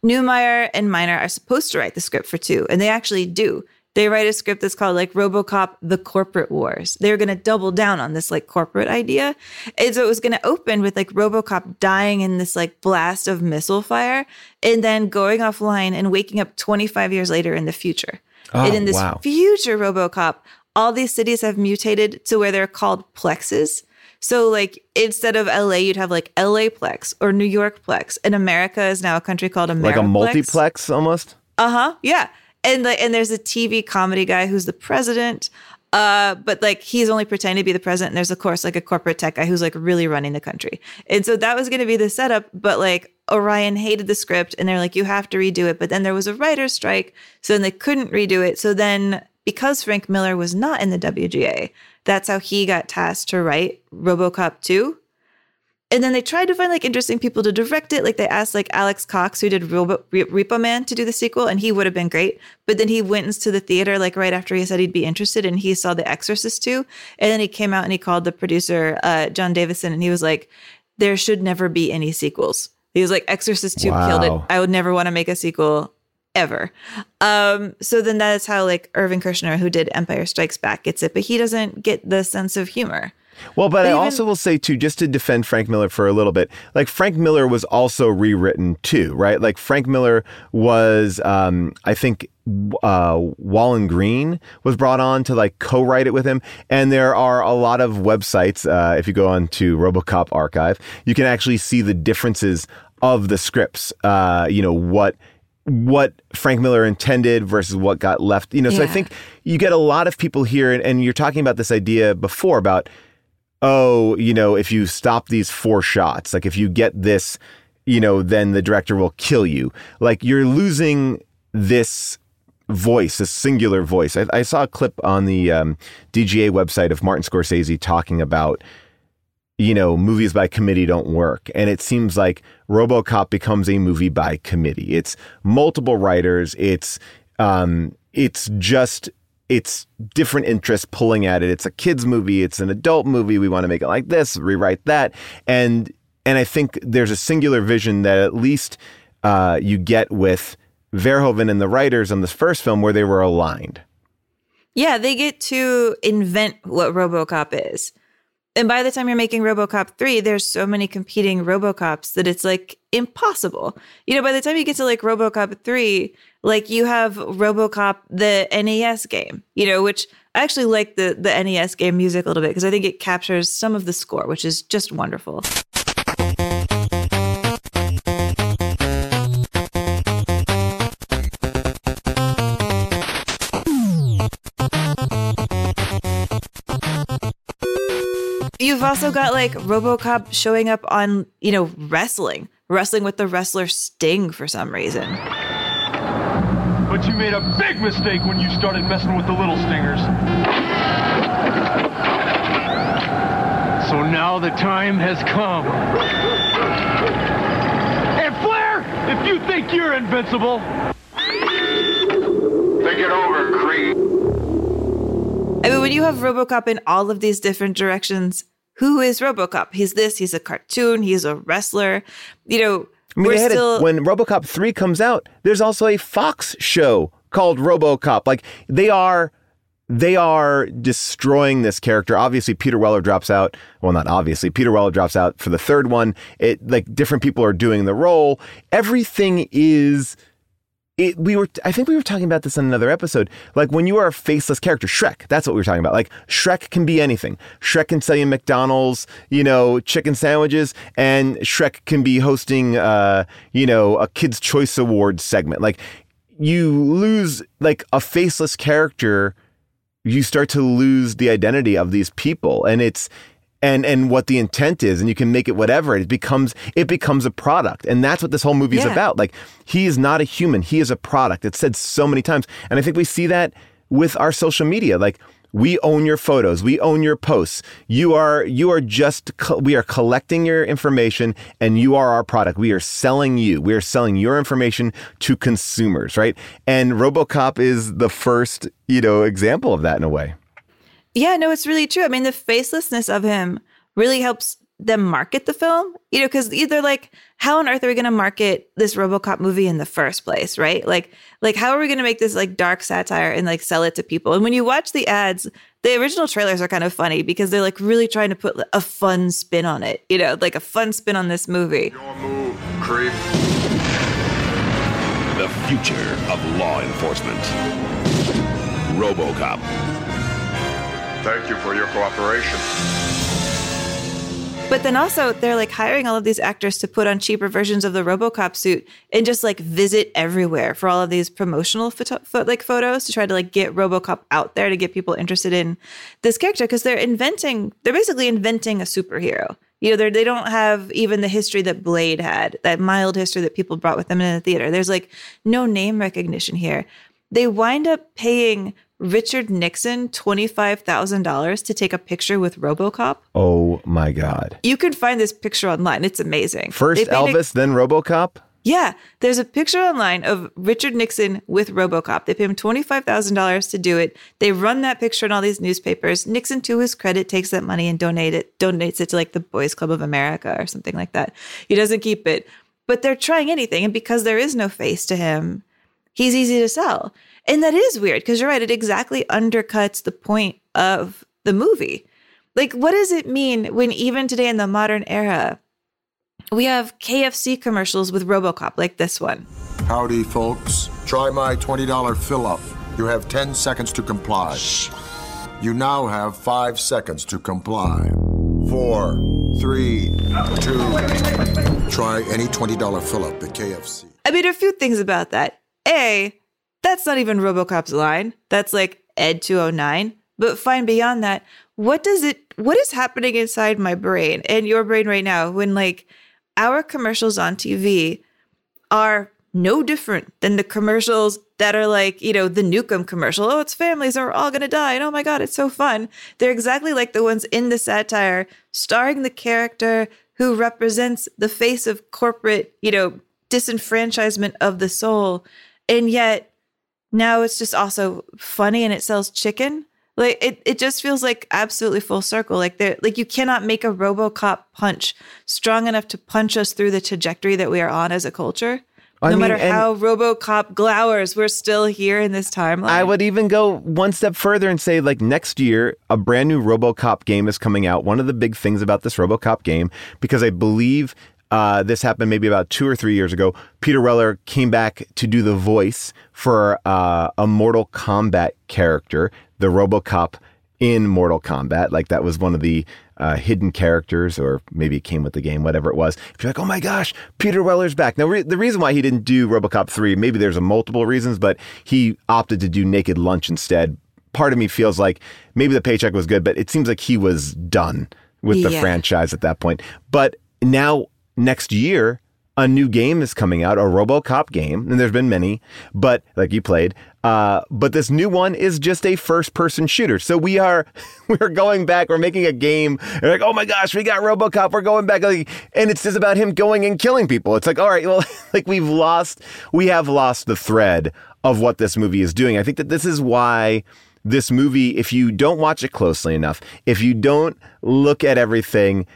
Neumeier and Miner are supposed to write the script for two, and they actually do. They write a script that's called like RoboCop, The Corporate Wars. They're going to double down on this like corporate idea. And so it was going to open with like RoboCop dying in this like blast of missile fire and then going offline and waking up twenty-five years later in the future. Oh, and in this wow. future RoboCop, all these cities have mutated to where they're called plexes. So like instead of L A, you'd have like L A Plex or New York Plex. And America is now a country called Ameriplex. Like a multiplex almost? Uh-huh. Yeah. And like, and there's a T V comedy guy who's the president, uh, but like he's only pretending to be the president. And there's of course like a corporate tech guy who's like really running the country. And so that was going to be the setup. But like Orion hated the script, and they're like, you have to redo it. But then there was a writer's strike, so then they couldn't redo it. So then because Frank Miller was not in the W G A, that's how he got tasked to write RoboCop two. And then they tried to find like interesting people to direct it. Like they asked like Alex Cox, who did Robo- Re- Repo Man, to do the sequel, and he would have been great. But then he went into the theater like right after he said he'd be interested, and he saw The Exorcist two. And then he came out and he called the producer, uh, John Davison, and he was like, there should never be any sequels. He was like, Exorcist two wow. killed it. I would never want to make a sequel ever. Um, so then that is how like Irvin Kershner, who did Empire Strikes Back, gets it. But he doesn't get the sense of humor. Well, but, but I even, also will say, too, just to defend Frank Miller for a little bit, like Frank Miller was also rewritten, too, right? Like Frank Miller was, um, I think, uh, Wallen Green was brought on to like co-write it with him. And there are a lot of websites. Uh, if you go on to RoboCop Archive, you can actually see the differences of the scripts, uh, you know, what what Frank Miller intended versus what got left. You know, yeah. So I think you get a lot of people here, and, and you're talking about this idea before about, oh, you know, if you stop these four shots, like if you get this, you know, then the director will kill you. Like you're losing this voice, this singular voice. I, I saw a clip on the um, D G A website of Martin Scorsese talking about, you know, movies by committee don't work. And it seems like RoboCop becomes a movie by committee. It's multiple writers. It's um, it's just... It's different interests pulling at it. It's a kid's movie. It's an adult movie. We want to make it like this, rewrite that. And and I think there's a singular vision that at least uh, you get with Verhoeven and the writers on this first film where they were aligned. Yeah, they get to invent what RoboCop is. And by the time you're making RoboCop three, there's so many competing RoboCops that it's like impossible. You know, by the time you get to like RoboCop three, like you have RoboCop, the N E S game, you know, which I actually like the, the N E S game music a little bit because I think it captures some of the score, which is just wonderful. You've also got like RoboCop showing up on, you know, wrestling, wrestling with the wrestler Sting for some reason. But you made a big mistake when you started messing with the little stingers. So now the time has come. And Flair, if you think you're invincible, think it over, Creed. I mean, when you have RoboCop in all of these different directions, who is RoboCop? He's this, he's a cartoon, he's a wrestler. You know, I mean, we're still... When RoboCop three comes out, there's also a Fox show called RoboCop. Like, they are they are destroying this character. Obviously, Peter Weller drops out. Well, not obviously. Peter Weller drops out for the third one. It like, different people are doing the role. Everything is It, we were, I think we were talking about this in another episode. Like, when you are a faceless character, Shrek, that's what we were talking about. Like, Shrek can be anything. Shrek can sell you McDonald's, you know, chicken sandwiches, and Shrek can be hosting, uh, you know, a Kids' Choice Awards segment. Like, you lose, like, a faceless character, you start to lose the identity of these people, and it's, and and what the intent is, and you can make it whatever. It becomes it becomes a product, and that's what this whole movie is yeah. about. Like, he is not a human; he is a product. It's said so many times, and I think we see that with our social media. Like, we own your photos, we own your posts. You are you are just we are collecting your information, and you are our product. We are selling you. We are selling your information to consumers, right? And RoboCop is the first, you know, example of that in a way. Yeah, no, it's really true. I mean, the facelessness of him really helps them market the film, you know, because either like, how on earth are we going to market this RoboCop movie in the first place, right? Like, like how are we going to make this like dark satire and like sell it to people? And when you watch the ads, the original trailers are kind of funny because they're like really trying to put a fun spin on it, you know, like a fun spin on this movie. Your move, creep. The future of law enforcement. RoboCop. Thank you for your cooperation. But then also, they're like hiring all of these actors to put on cheaper versions of the RoboCop suit and just like visit everywhere for all of these promotional photo- fo- like photos to try to like get RoboCop out there to get people interested in this character, because they're inventing, they're basically inventing a superhero. You know, they don't have even the history that Blade had, that mild history that people brought with them in the theater. There's like no name recognition here. They wind up paying Richard Nixon twenty-five thousand dollars to take a picture with RoboCop. Oh, my God. You can find this picture online. It's amazing. First Elvis, a- then RoboCop? Yeah. There's a picture online of Richard Nixon with RoboCop. They pay him twenty-five thousand dollars to do it. They run that picture in all these newspapers. Nixon, to his credit, takes that money and donate it, donates it to like the Boys Club of America or something like that. He doesn't keep it. But they're trying anything. And because there is no face to him, he's easy to sell. And that is weird because you're right. It exactly undercuts the point of the movie. Like, what does it mean when even today in the modern era, we have K F C commercials with RoboCop like this one? Howdy, folks. Try my twenty dollars fill-up. You have ten seconds to comply. Shh. You now have five seconds to comply. Four, three, two. Try any twenty dollars fill-up at K F C. I mean, a few things about that. A, that's not even RoboCop's line. That's like E D two oh nine. But fine, beyond that, what does it, what is happening inside my brain and your brain right now when like our commercials on T V are no different than the commercials that are like, you know, the Nukem commercial. Oh, it's families and we're all going to die. And oh my God, it's so fun. They're exactly like the ones in the satire starring the character who represents the face of corporate, you know, disenfranchisement of the soul. And yet now it's just also funny and it sells chicken. Like it, it just feels like absolutely full circle. Like there, like you cannot make a RoboCop punch strong enough to punch us through the trajectory that we are on as a culture. I no mean, matter how RoboCop glowers, we're still here in this timeline. I would even go one step further and say, like, next year, a brand new RoboCop game is coming out. One of the big things about this RoboCop game, because I believe Uh, this happened maybe about two or three years ago. Peter Weller came back to do the voice for uh, a Mortal Kombat character, the RoboCop in Mortal Kombat. Like that was one of the uh, hidden characters, or maybe it came with the game, whatever it was. If you're like, oh my gosh, Peter Weller's back. Now, re- the reason why he didn't do RoboCop three, maybe there's a multiple reasons, but he opted to do Naked Lunch instead. Part of me feels like maybe the paycheck was good, but it seems like he was done with the yeah. franchise at that point. But now, next year, a new game is coming out, a RoboCop game, and there's been many, but like you played, uh, but this new one is just a first-person shooter. So we are we're going back, we're making a game, and like, oh my gosh, we got RoboCop, we're going back, like, and it's just about him going and killing people. It's like, all right, well, like we've lost, we have lost the thread of what this movie is doing. I think that this is why this movie, if you don't watch it closely enough, if you don't look at everything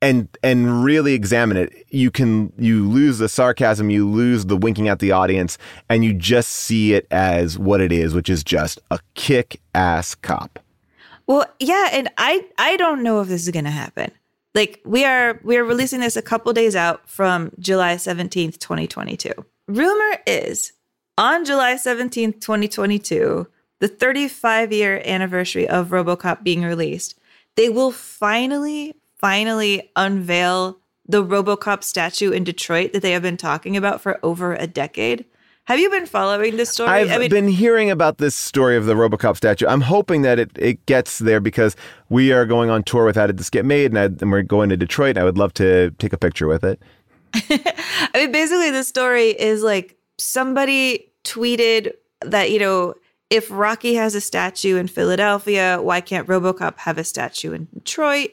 and and really examine it, you can you lose the sarcasm, you lose the winking at the audience, and you just see it as what it is, which is just a kick-ass cop. Well, yeah, and I I don't know if this is going to happen. Like, we are we are releasing this a couple days out from July seventeenth, twenty twenty-two. Rumor is on July seventeenth, twenty twenty-two, the thirty-five year anniversary of RoboCop being released, they will finally, finally unveil the RoboCop statue in Detroit that they have been talking about for over a decade. Have you been following this story? I've I mean, been hearing about this story of the RoboCop statue. I'm hoping that it, it gets there because we are going on tour with How Did This Get Made, and, I, and we're going to Detroit, and I would love to take a picture with it. I mean, basically, the story is like somebody tweeted that, you know, if Rocky has a statue in Philadelphia, why can't RoboCop have a statue in Detroit?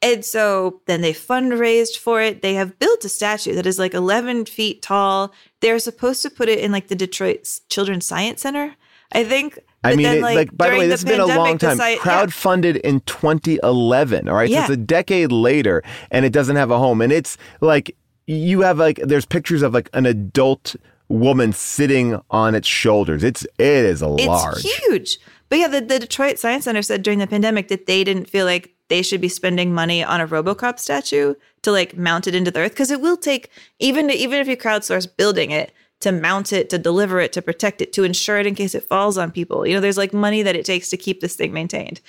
And so then they fundraised for it. They have built a statue that is like eleven feet tall. They're supposed to put it in like the Detroit Children's Science Center, I think. I but mean, then, it, like, like, by the way, this the has pandemic, been a long time. Sci- Crowdfunded yeah. in twenty eleven, all right? Yeah. So it's a decade later, and it doesn't have a home. And it's like, you have like, there's pictures of like an adult woman sitting on its shoulders. It's, it is large. It's huge. But yeah, the, the Detroit Science Center said during the pandemic that they didn't feel like they should be spending money on a RoboCop statue to like mount it into the earth. Cause it will take, even, to, even if you crowdsource building it, to mount it, to deliver it, to protect it, to insure it in case it falls on people. You know, there's like money that it takes to keep this thing maintained,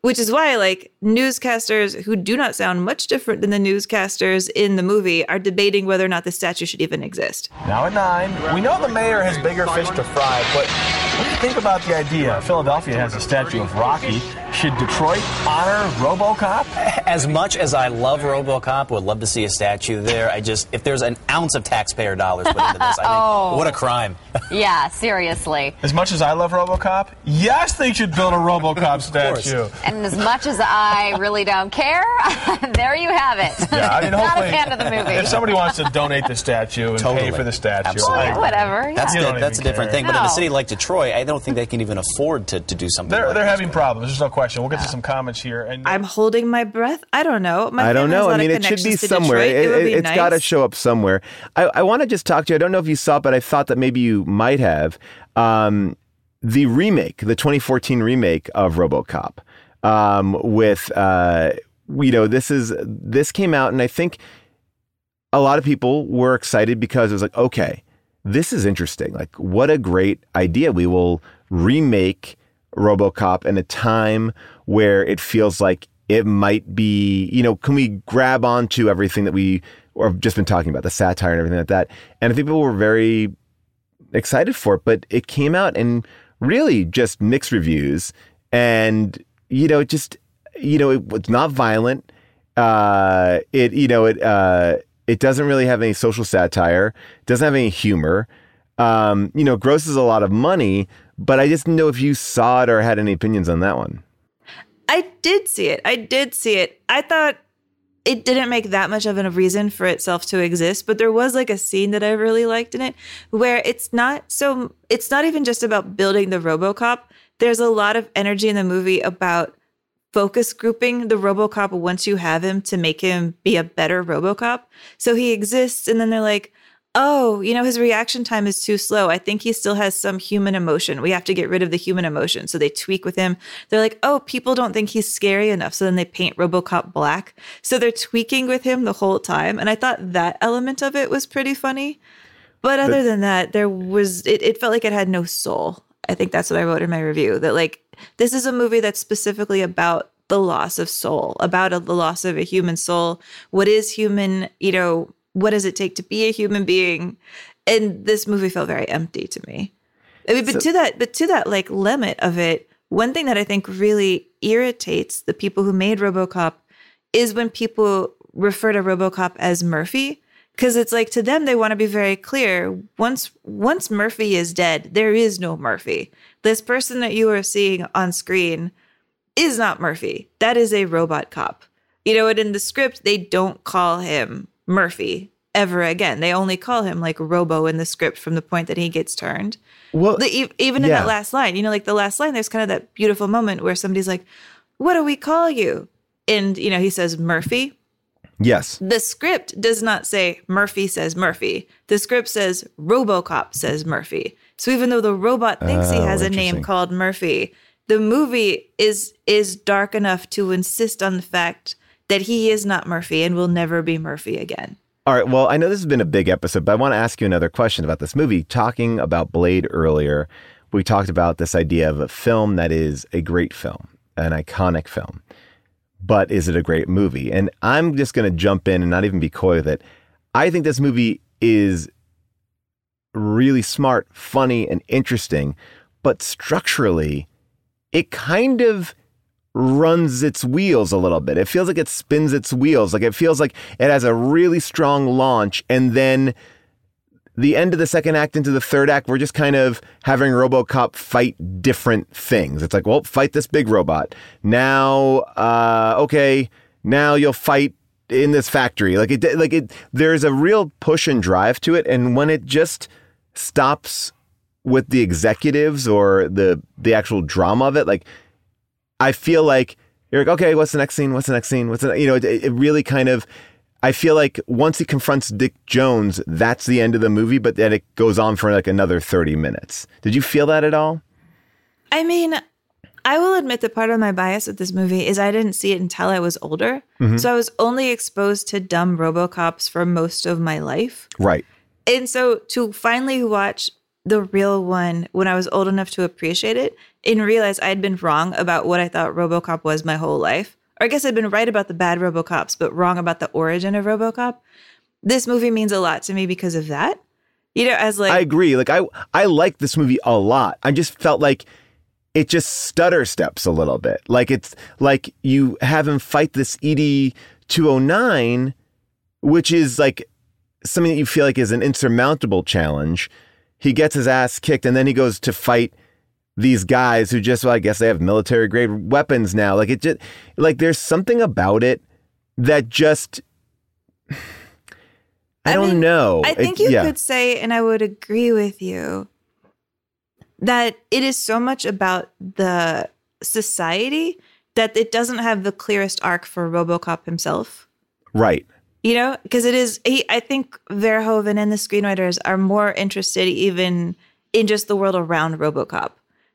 which is why like newscasters who do not sound much different than the newscasters in the movie are debating whether or not the statue should even exist. Now at nine, we know the mayor has bigger fish to fry, but what do you think about the idea? Philadelphia has a statue of Rocky. Should Detroit honor RoboCop? As much as I love RoboCop, would love to see a statue there. I just, if there's an ounce of taxpayer dollars put into this, I think, oh. what a crime. Yeah, seriously. As much as I love RoboCop, yes, they should build a RoboCop statue. And as much as I really don't care, there you have it. Yeah, I mean, hopefully, not a fan of the movie. If somebody wants to donate the statue and totally. pay for the statue, absolutely. Like, whatever. That's yeah. the, that's a different care. thing. No. But in a city like Detroit, I don't think they can even afford to, to do something They're, like they're having problems. There's no question. We'll get to some comments here. And I'm holding my breath. I don't know. My I don't know. I mean, it should be somewhere. It, it, be it's nice. got to show up somewhere. I, I want to just talk to you. I don't know if you saw it, but I thought that maybe you might have. Um, the remake, the twenty fourteen remake of RoboCop um, with, uh, you know, this is this came out. And I think a lot of people were excited because it was like, okay, this is interesting. Like, what a great idea. We will remake RoboCop in a time where it feels like it might be, you know, can we grab onto everything that we or have just been talking about, the satire and everything like that? And I think people were very excited for it, but it came out and really just mixed reviews. And, you know, it just, you know, it, it's not violent. Uh, it, you know, it, uh, It doesn't really have any social satire. It doesn't have any humor. Um, you know, it grosses a lot of money, but I just didn't know if you saw it or had any opinions on that one. I did see it. I did see it. I thought it didn't make that much of a reason for itself to exist, but there was like a scene that I really liked in it where it's not so, it's not even just about building the RoboCop. There's a lot of energy in the movie about focus grouping the RoboCop once you have him to make him be a better RoboCop. So he exists, and then they're like, oh, you know, his reaction time is too slow. I think he still has some human emotion. We have to get rid of the human emotion. So they tweak with him. They're like, oh, people don't think he's scary enough. So then they paint RoboCop black. So they're tweaking with him the whole time. And I thought that element of it was pretty funny. But other but, than that, there was it, it felt like it had no soul. I think that's what I wrote in my review, that like, this is a movie that's specifically about the loss of soul, about a, the loss of a human soul. What is human? You know, what does it take to be a human being? And this movie felt very empty to me. I mean, but so, to that, but to that like limit of it, one thing that I think really irritates the people who made RoboCop is when people refer to RoboCop as Murphy. Because it's like, to them, they want to be very clear. Once once Murphy is dead, there is no Murphy. This person that you are seeing on screen is not Murphy. That is a robot cop. You know, and in the script, they don't call him Murphy ever again. They only call him like Robo in the script from the point that he gets turned. Well, the, even in yeah. that last line, you know, like the last line, there's kind of that beautiful moment where somebody's like, what do we call you? And, you know, he says, Murphy. Yes. The script does not say Murphy says Murphy. The script says RoboCop says Murphy. So even though the robot thinks oh, he has a name called Murphy, the movie is is dark enough to insist on the fact that he is not Murphy and will never be Murphy again. All right, well, I know this has been a big episode, but I want to ask you another question about this movie. Talking about Blade earlier, we talked about this idea of a film that is a great film, an iconic film. But is it a great movie? And I'm just going to jump in and not even be coy with it. I think this movie is really smart, funny, and interesting. But structurally, it kind of runs its wheels a little bit. It feels like it spins its wheels. Like it feels like it has a really strong launch. And then the end of the second act into the third act, we're just kind of having RoboCop fight different things. It's like, well, fight this big robot. Now, uh, okay, now you'll fight in this factory. Like it, like it, there's a real push and drive to it. And when it just stops with the executives or the, the actual drama of it, like, I feel like you're like, okay, what's the next scene? What's the next scene? What's the, you know, it, it really kind of, I feel like once he confronts Dick Jones, that's the end of the movie, but then it goes on for like another thirty minutes. Did you feel that at all? I mean, I will admit that part of my bias with this movie is I didn't see it until I was older. Mm-hmm. So I was only exposed to dumb RoboCops for most of my life. Right. And so to finally watch the real one when I was old enough to appreciate it and realize I had been wrong about what I thought RoboCop was my whole life. Or I guess I'd been right about the bad RoboCops, but wrong about the origin of RoboCop. This movie means a lot to me because of that. You know, as like... I agree. Like, I, I like this movie a lot. I just felt like it just stutter steps a little bit. Like, it's like you have him fight this E D two oh nine, which is like something that you feel like is an insurmountable challenge. He gets his ass kicked, and then he goes to fight these guys who just, well, I guess they have military-grade weapons now. Like, it just, like, there's something about it that just, I, I don't mean, know. I think it, you yeah. could say, and I would agree with you, that it is so much about the society that it doesn't have the clearest arc for RoboCop himself. Right. You know, because it is, he, I think Verhoeven and the screenwriters are more interested even in just the world around RoboCop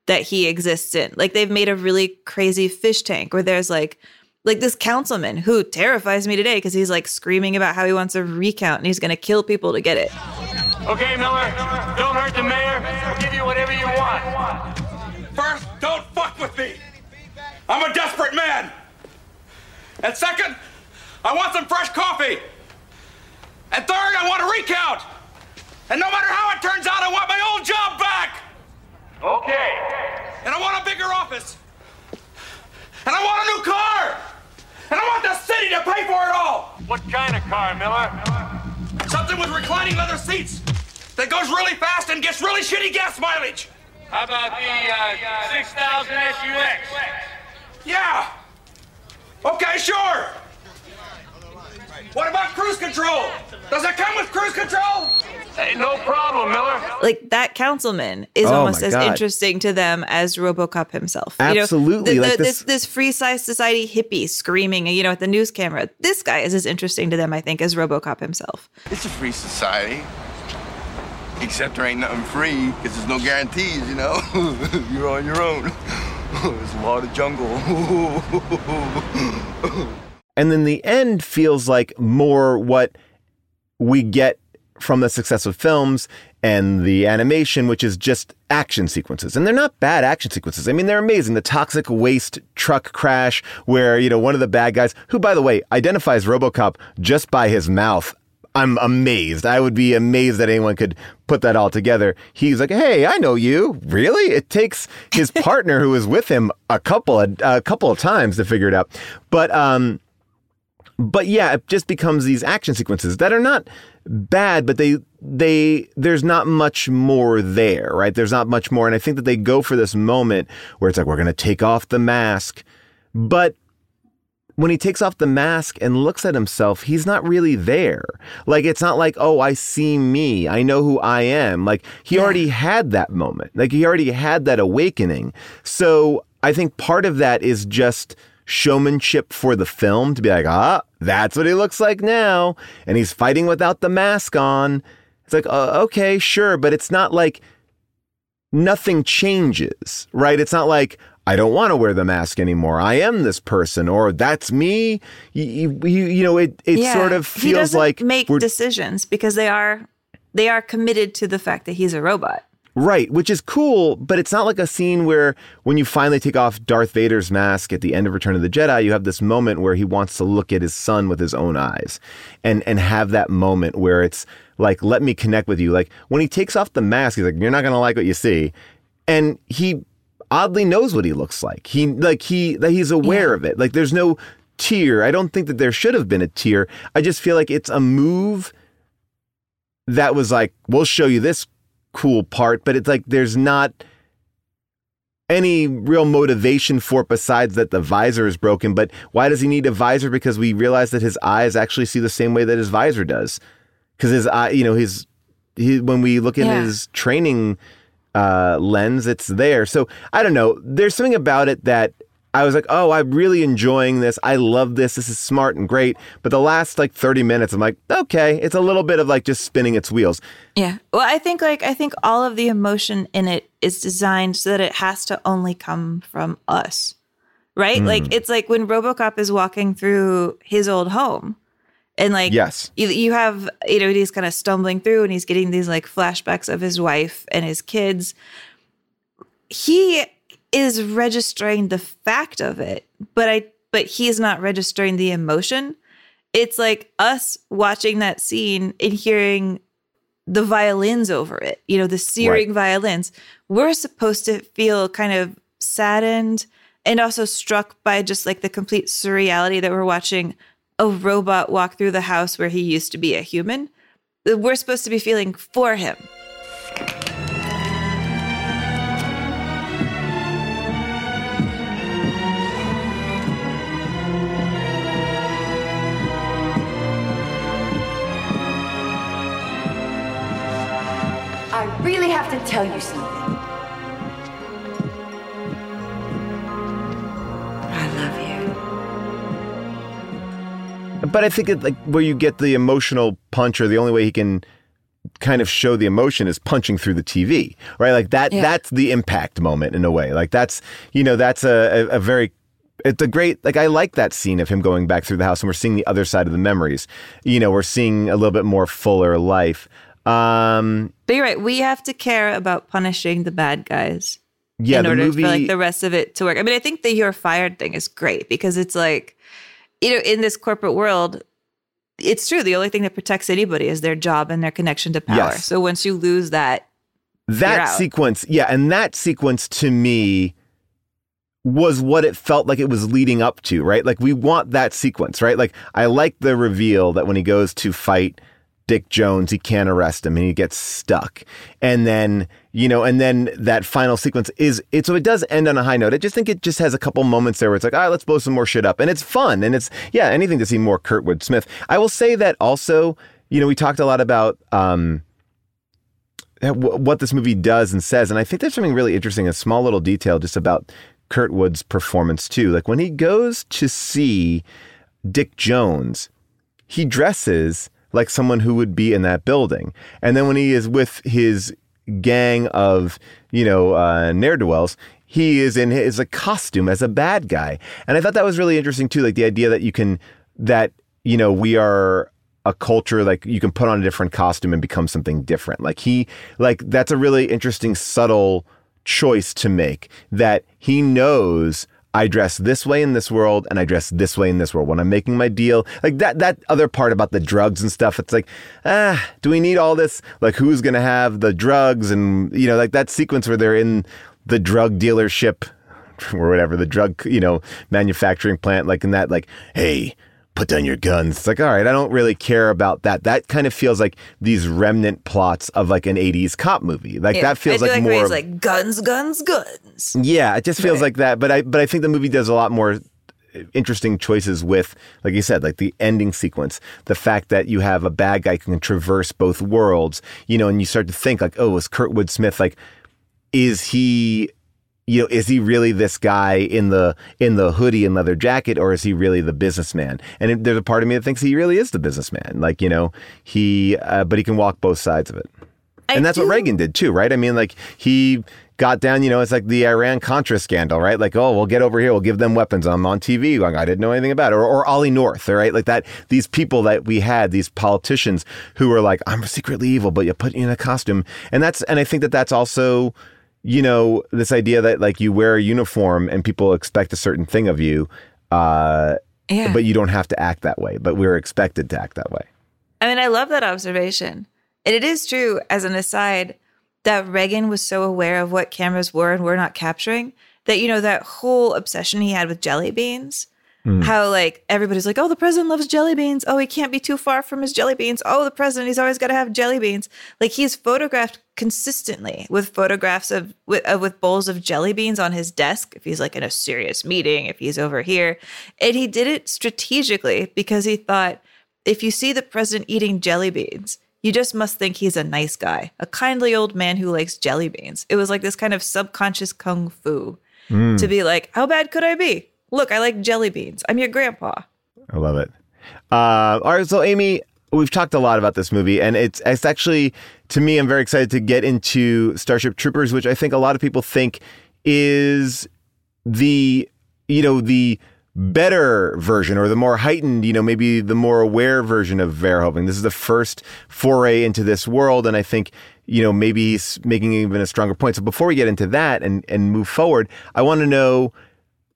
that he exists in. Like, they've made a really crazy fish tank where there's like, like this councilman who terrifies me today because he's like screaming about how he wants a recount and he's going to kill people to get it. Okay, Miller, don't hurt the mayor. We'll give you whatever you want. First, don't fuck with me. I'm a desperate man. And second, I want some fresh coffee. And third, I want a recount. And no matter how it turns out, I want my old job back. Okay. And I want a bigger office. And I want a new car. And I want the city to pay for it all. What kind of car, Miller? Miller? Something with reclining leather seats that goes really fast and gets really shitty gas mileage. How about the uh, six thousand S U X? Yeah. Okay, sure. What about cruise control? Does it come with cruise control? Hey, no problem, Miller. Like, that councilman is oh almost as God. interesting to them as RoboCop himself. Absolutely. You know, the, the, like this, this, this free society hippie screaming, you know, at the news camera. This guy is as interesting to them, I think, as RoboCop himself. It's a free society. Except there ain't nothing free because there's no guarantees, you know? You're on your own. There's a lot of jungle. And then the end feels like more what we get from the success of films and the animation, which is just action sequences. And they're not bad action sequences. I mean, they're amazing. The toxic waste truck crash where, you know, one of the bad guys, who, by the way, identifies RoboCop just by his mouth. I'm amazed. I would be amazed that anyone could put that all together. He's like, hey, I know you. Really? It takes his partner who is with him a couple of, a couple of times to figure it out. But, um... But yeah, it just becomes these action sequences that are not bad, but they they there's not much more there, right? There's not much more. And I think that they go for this moment where it's like, we're going to take off the mask. But when he takes off the mask and looks at himself, he's not really there. Like, it's not like, oh, I see me. I know who I am. Like, he yeah. already had that moment. Like, he already had that awakening. So I think part of that is just showmanship for the film to be like, ah, that's what he looks like now. And he's fighting without the mask on. It's like, uh, okay, sure. But it's not like nothing changes, right? It's not like, I don't want to wear the mask anymore. I am this person, or that's me. You, you, you know, it it yeah. sort of feels he doesn't like make we're... decisions because they are they are committed to the fact that he's a robot. Right, which is cool, but it's not like a scene where when you finally take off Darth Vader's mask at the end of Return of the Jedi, you have this moment where he wants to look at his son with his own eyes and and have that moment where it's like, let me connect with you. Like when he takes off the mask, he's like, you're not going to like what you see. And he oddly knows what he looks like. He like he that he's aware yeah. of it. Like there's no tear. I don't think that there should have been a tear. I just feel like it's a move that was like, we'll show you this cool part, but it's like there's not any real motivation for it besides that the visor is broken. But why does he need a visor? Because we realize that his eyes actually see the same way that his visor does. Because his eye, you know, his he, when we look at yeah. his training uh, lens, it's there. So I don't know. There's something about it that I was like, oh, I'm really enjoying this. I love this. This is smart and great. But the last like thirty minutes, I'm like, okay, it's a little bit of like just spinning its wheels. Yeah. Well, I think like, I think all of the emotion in it is designed so that it has to only come from us, right? Mm. Like, it's like when RoboCop is walking through his old home and like, yes, you, you have, you know, he's kind of stumbling through and he's getting these like flashbacks of his wife and his kids. He is registering the fact of it, but I but he's not registering the emotion. It's like us watching that scene and hearing the violins over it, you know, the searing right. violins. We're supposed to feel kind of saddened and also struck by just like the complete surreality that we're watching a robot walk through the house where he used to be a human. We're supposed to be feeling for him. I really have to tell you something. I love you. But I think it, like where you get the emotional punch, or the only way he can kind of show the emotion is punching through the T V, right? Like that. Yeah. That's the impact moment in a way. Like that's, you know, that's a, a, a very. It's a great, like, I like that scene of him going back through the house, and we're seeing the other side of the memories. You know, we're seeing a little bit more fuller life. Um, but you're right. We have to care about punishing the bad guys yeah, in order movie, for like the rest of it to work. I mean, I think the "you're fired" thing is great because it's like, you know, in this corporate world, it's true. The only thing that protects anybody is their job and their connection to power. Yes. So once you lose that, that sequence, yeah, and that sequence to me was what it felt like it was leading up to, right? Like we want that sequence, right? Like I like the reveal that when he goes to fight Dick Jones, he can't arrest him and he gets stuck. And then, you know, and then that final sequence is it. So it does end on a high note. I just think it just has a couple moments there where it's like, all right, let's blow some more shit up. And it's fun. And it's, yeah, anything to see more Kurtwood Smith. I will say that also, you know, we talked a lot about um, what this movie does and says. And I think there's something really interesting, a small little detail just about Kurtwood's performance too. Like when he goes to see Dick Jones, he dresses like someone who would be in that building. And then when he is with his gang of, you know, uh, ne'er-do-wells, he is in his a costume as a bad guy. And I thought that was really interesting too, like the idea that you can, that, you know, we are a culture, like you can put on a different costume and become something different. Like he, like that's a really interesting, subtle choice to make, that he knows I dress this way in this world and I dress this way in this world when I'm making my deal. Like that that other part about the drugs and stuff, it's like, ah, do we need all this? Like who's going to have the drugs? And, you know, like that sequence where they're in the drug dealership or whatever, the drug, you know, manufacturing plant, like in that, like, hey, put down your guns. It's like, all right, I don't really care about that. That kind of feels like these remnant plots of like an eighties cop movie. Like yeah, that feels I like, like more of, like guns, guns, guns. Yeah, it just feels right. like that. But I, but I think the movie does a lot more interesting choices with, like you said, like the ending sequence, the fact that you have a bad guy can traverse both worlds, you know, and you start to think like, oh, is Kurtwood Smith like, is he? You know, is he really this guy in the in the hoodie and leather jacket, or is he really the businessman? And it, there's a part of me that thinks he really is the businessman. Like, you know, he, uh, but he can walk both sides of it. I and that's do. what Reagan did too, right? I mean, like he got down, you know, it's like the Iran-Contra scandal, right? Like, oh, we'll get over here, we'll give them weapons. I'm on T V, like, I didn't know anything about it. Or, or Ollie North, right? Like that, these people that we had, these politicians who were like, I'm secretly evil, but you put me in a costume. And that's, and I think that that's also, you know, this idea that like you wear a uniform and people expect a certain thing of you, uh, yeah. but you don't have to act that way, but we're expected to act that way. I mean, I love that observation. And it is true, as an aside, that Reagan was so aware of what cameras were and were not capturing that, you know, that whole obsession he had with jelly beans, mm. how like everybody's like, oh, the president loves jelly beans. Oh, he can't be too far from his jelly beans. Oh, the president, he's always got to have jelly beans. Like he's photographed consistently with photographs of with, uh, with bowls of jelly beans on his desk. If he's like in a serious meeting, if he's over here. And he did it strategically because he thought, if you see the president eating jelly beans, you just must think he's a nice guy, a kindly old man who likes jelly beans. It was like this kind of subconscious kung fu mm. to be like, how bad could I be? Look, I like jelly beans. I'm your grandpa. I love it. Uh, all right. So, Amy, we've talked a lot about this movie, and it's, it's actually, to me, I'm very excited to get into Starship Troopers, which I think a lot of people think is the, you know, the better version or the more heightened, you know, maybe the more aware version of Verhoeven. This is the first foray into this world. And I think, you know, maybe he's making even a stronger point. So before we get into that and, and move forward, I want to know,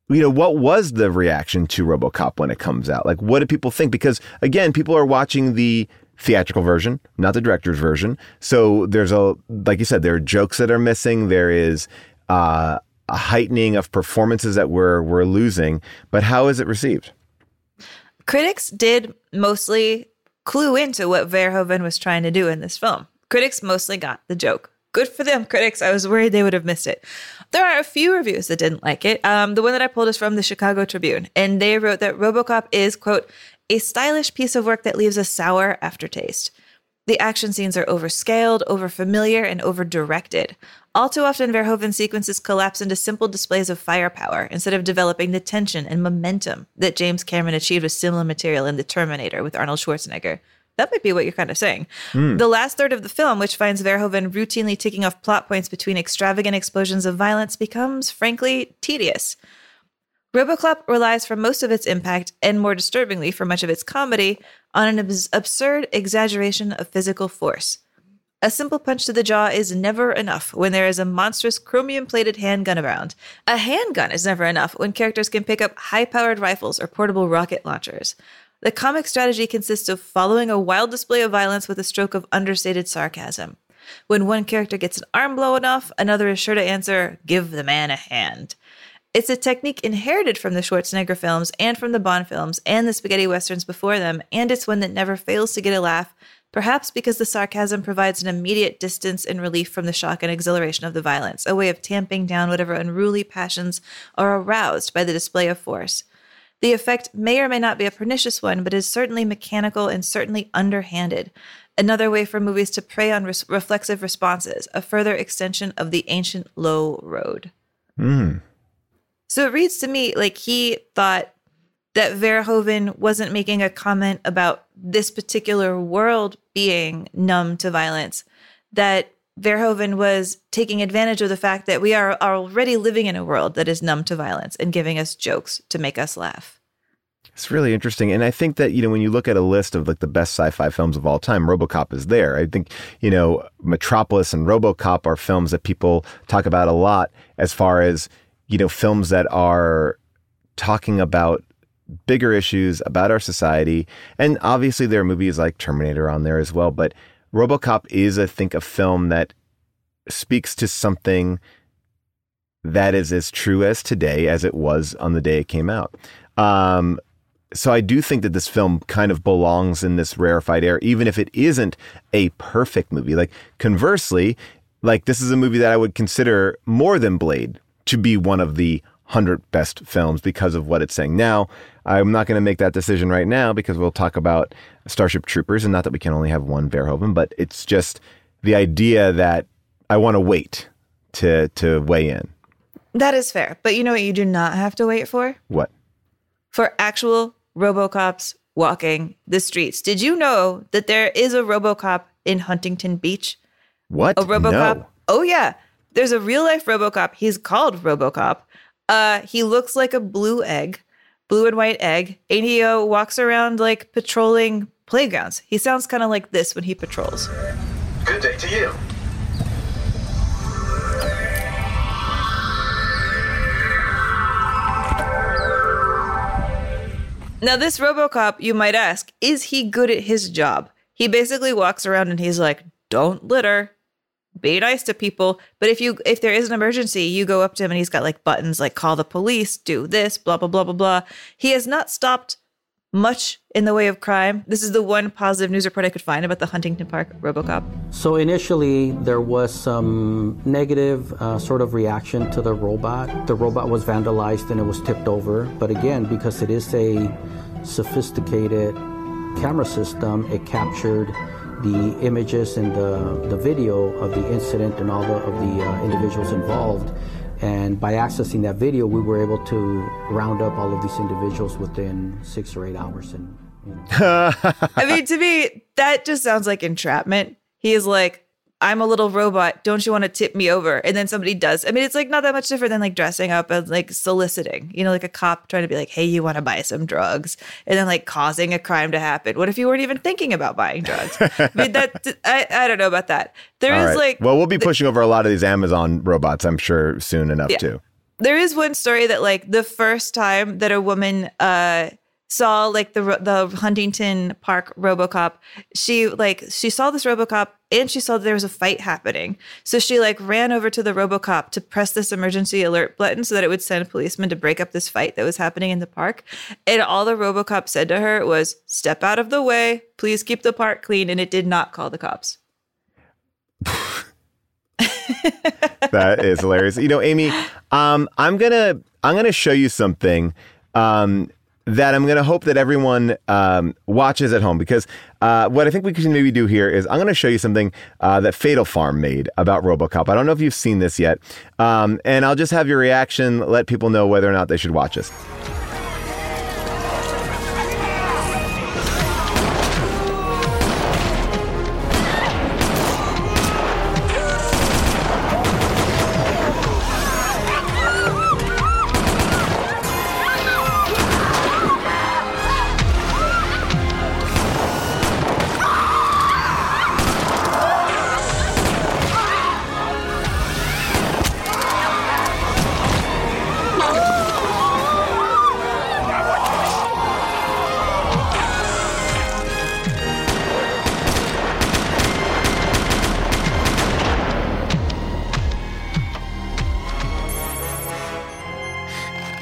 you know, what was the reaction to RoboCop when it comes out? Like, what do people think? Because again, people are watching the theatrical version, not the director's version. So there's a, like you said, there are jokes that are missing. There is, uh, a heightening of performances that we're we're losing, but how is it received? Critics did mostly clue into what Verhoeven was trying to do in this film. Critics mostly got the joke. Good for them, critics. I was worried they would have missed it. There are a few reviews that didn't like it. Um, the one that I pulled is from the Chicago Tribune, and they wrote that RoboCop is, quote, a stylish piece of work that leaves a sour aftertaste. The action scenes are overscaled, overfamiliar, and overdirected. All too often, Verhoeven sequences collapse into simple displays of firepower instead of developing the tension and momentum that James Cameron achieved with similar material in The Terminator with Arnold Schwarzenegger. That might be what you're kind of saying. Mm. The last third of the film, which finds Verhoeven routinely ticking off plot points between extravagant explosions of violence, becomes, frankly, tedious. RoboCop relies for most of its impact, and more disturbingly for much of its comedy, on an abs- absurd exaggeration of physical force. A simple punch to the jaw is never enough when there is a monstrous chromium-plated handgun around. A handgun is never enough when characters can pick up high-powered rifles or portable rocket launchers. The comic strategy consists of following a wild display of violence with a stroke of understated sarcasm. When one character gets an arm blown off, another is sure to answer, "Give the man a hand." It's a technique inherited from the Schwarzenegger films and from the Bond films and the spaghetti westerns before them, and it's one that never fails to get a laugh, perhaps because the sarcasm provides an immediate distance and relief from the shock and exhilaration of the violence, a way of tamping down whatever unruly passions are aroused by the display of force. The effect may or may not be a pernicious one, but is certainly mechanical and certainly underhanded. Another way for movies to prey on res- reflexive responses, a further extension of the ancient low road. Hmm. So it reads to me like he thought that Verhoeven wasn't making a comment about this particular world being numb to violence, that Verhoeven was taking advantage of the fact that we are already living in a world that is numb to violence and giving us jokes to make us laugh. It's really interesting. And I think that, you know, when you look at a list of like the best sci-fi films of all time, RoboCop is there. I think, you know, Metropolis and RoboCop are films that people talk about a lot as far as, you know, films that are talking about bigger issues about our society. And obviously there are movies like Terminator on there as well. But RoboCop is, I think, a film that speaks to something that is as true as today as it was on the day it came out. Um, so I do think that this film kind of belongs in this rarefied air, even if it isn't a perfect movie. Like, conversely, like this is a movie that I would consider more than Blade to be one of the hundred best films because of what it's saying. Now, I'm not going to make that decision right now because we'll talk about Starship Troopers, and not that we can only have one Verhoeven, but it's just the idea that I want to wait to to weigh in. That is fair. But you know what you do not have to wait for? What? For actual RoboCops walking the streets. Did you know that there is a RoboCop in Huntington Beach? What? A RoboCop? No. Oh, yeah. There's a real-life RoboCop. He's called RoboCop. Uh, he looks like a blue egg, blue and white egg, and he uh, walks around, like, patrolling playgrounds. He sounds kind of like this when he patrols. Good day to you. Now, this RoboCop, you might ask, is he good at his job? He basically walks around and he's like, don't litter. Be nice to people. But if you if there is an emergency, you go up to him and he's got like buttons like call the police, do this, blah, blah, blah, blah, blah. He has not stopped much in the way of crime. This is the one positive news report I could find about the Huntington Park RoboCop. So initially there was some negative uh, sort of reaction to the robot. The robot was vandalized and it was tipped over. But again, because it is a sophisticated camera system, it captured the images and the, the video of the incident and all the, of the uh, individuals involved. And by accessing that video, we were able to round up all of these individuals within six or eight hours. And you know. I mean, to me, that just sounds like entrapment. He is like, I'm a little robot. Don't you want to tip me over? And then somebody does. I mean, it's like not that much different than like dressing up and like soliciting, you know, like a cop trying to be like, hey, you want to buy some drugs? And then like causing a crime to happen. What if you weren't even thinking about buying drugs? I mean, that I, I don't know about that. There All is right. like. Well, we'll be pushing th- over a lot of these Amazon robots, I'm sure, soon enough, yeah. too. There is one story that like the first time that a woman uh, saw like the the Huntington Park RoboCop, she like she saw this RoboCop. And she saw that there was a fight happening. So she like ran over to the RoboCop to press this emergency alert button so that it would send policemen to break up this fight that was happening in the park. And all the RoboCop said to her was, step out of the way, please keep the park clean. And it did not call the cops. That is hilarious. You know, Amy, um, I'm going to, I'm going to show you something um, that I'm going to hope that everyone um, watches at home, because uh, what I think we can maybe do here is I'm going to show you something uh, that Fatal Farm made about RoboCop. I don't know if you've seen this yet, um, and I'll just have your reaction, let people know whether or not they should watch this.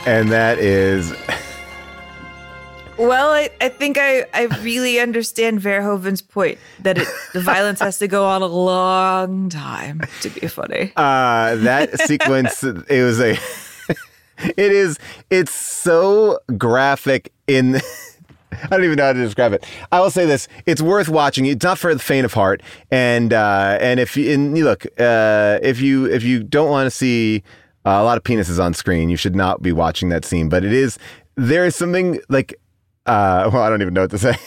And that is... Well, I, I think I, I really understand Verhoeven's point that it, the violence has to go on a long time to be funny. Uh, that sequence, it was a... It is... It's so graphic in... I don't even know how to describe it. I will say this. It's worth watching. It's not for the faint of heart. And uh, and if you... And look, uh, if you if you don't want to see... Uh, a lot of penises on screen. You should not be watching that scene, but it is, there is something like, uh, well, I don't even know what to say.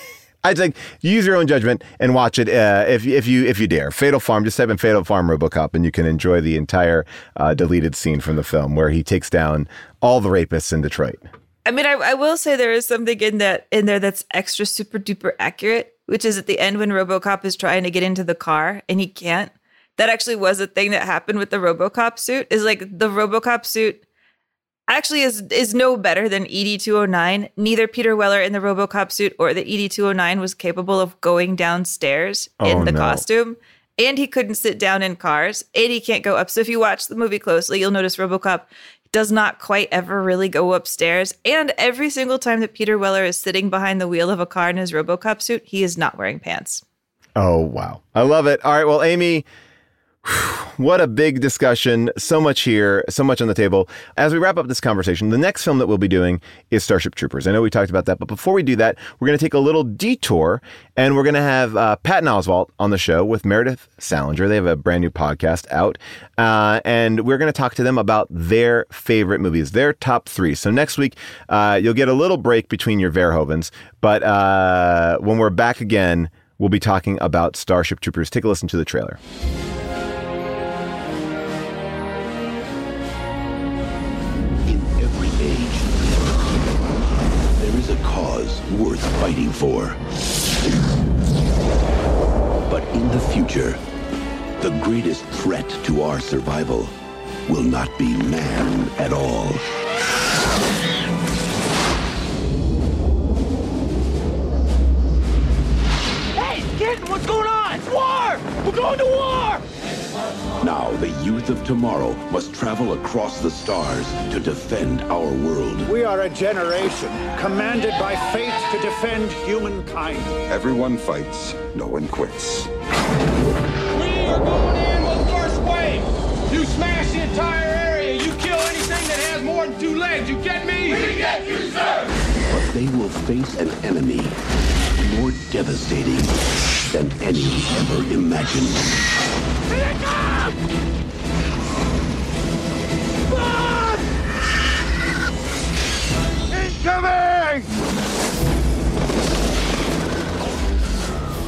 I'd like use your own judgment and watch it uh, if if you if you dare. Fatal Farm, just type in Fatal Farm RoboCop and you can enjoy the entire uh, deleted scene from the film where he takes down all the rapists in Detroit. I mean, I, I will say there is something in that in there that's extra super duper accurate, which is at the end when RoboCop is trying to get into the car and he can't. That actually was a thing that happened with the RoboCop suit, is like the RoboCop suit actually is is no better than E D two oh nine. Neither Peter Weller in the RoboCop suit or the E D two oh nine was capable of going downstairs oh, in the no. costume. And he couldn't sit down in cars. And he can't go up. So if you watch the movie closely, you'll notice RoboCop does not quite ever really go upstairs. And every single time that Peter Weller is sitting behind the wheel of a car in his RoboCop suit, he is not wearing pants. Oh, wow. I love it. All right. Well, Amy... What a big discussion. So much here, so much on the table. As we wrap up this conversation, the next film that we'll be doing is Starship Troopers. I know we talked about that, but before we do that, we're going to take a little detour and we're going to have uh, Patton Oswalt on the show with Meredith Salinger. They have a brand new podcast out uh, and we're going to talk to them about their favorite movies, their top three. So next week, uh, you'll get a little break between your Verhovens, but uh, when we're back again, we'll be talking about Starship Troopers. Take a listen to the trailer. waiting for. But in the future, the greatest threat to our survival will not be man at all. Hey, kid, what's going on? War! We're going to war! Now, the youth of tomorrow must travel across the stars to defend our world. We are a generation commanded by fate to defend humankind. Everyone fights, no one quits. We are going in with first wave. You smash the entire area. You kill anything that has more than two legs. You get me? We get you, sir! But they will face an enemy more devastating than any ever imagined. Here they come! Bob! Incoming!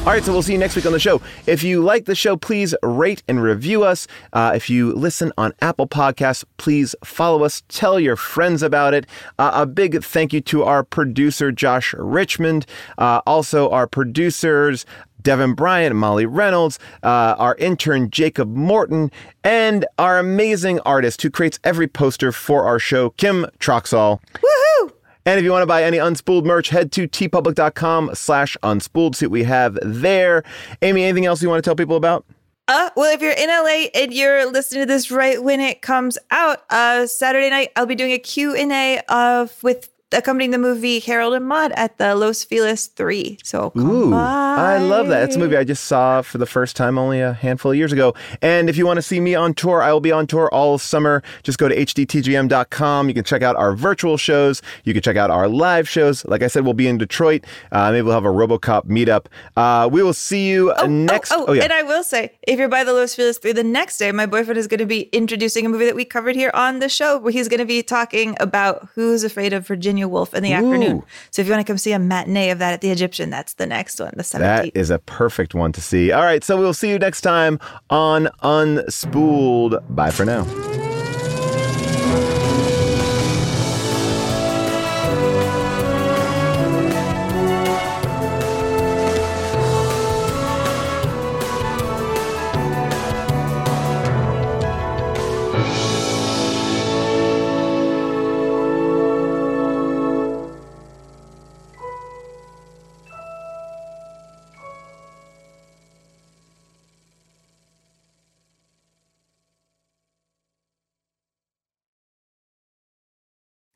All right, so we'll see you next week on the show. If you like the show, please rate and review us. Uh, if you listen on Apple Podcasts, please follow us. Tell your friends about it. Uh, a big thank you to our producer, Josh Richmond. Uh, also, our producers, Devin Bryant, Molly Reynolds, uh, our intern Jacob Morton, and our amazing artist who creates every poster for our show, Kim Troxall. Woohoo! And if you want to buy any Unspooled merch, head to tpublic.com slash unspooled. See what we have there. Amy, anything else you want to tell people about? Uh, well, if you're in L A and you're listening to this right when it comes out, uh, Saturday night, I'll be doing a Q and A of, with accompanying the movie Harold and Maude at the Los Feliz three. So come Ooh, by. I love that. It's a movie I just saw for the first time only a handful of years ago. And if you want to see me on tour, I will be on tour all summer. Just go to h d t g m dot com. You can check out our virtual shows. You can check out our live shows. Like I said, we'll be in Detroit. Uh, maybe we'll have a RoboCop meetup. Uh, we will see you oh, next. Oh, oh, oh yeah. And I will say, if you're by the Los Feliz three the next day, my boyfriend is going to be introducing a movie that we covered here on the show, where he's going to be talking about Who's Afraid of Virginia Woolf in the Ooh. afternoon. So if you want to come see a matinee of that at the Egyptian, that's the next one, the seventeenth. That is a perfect one to see. All right, so we'll see you next time on Unspooled. Bye for now.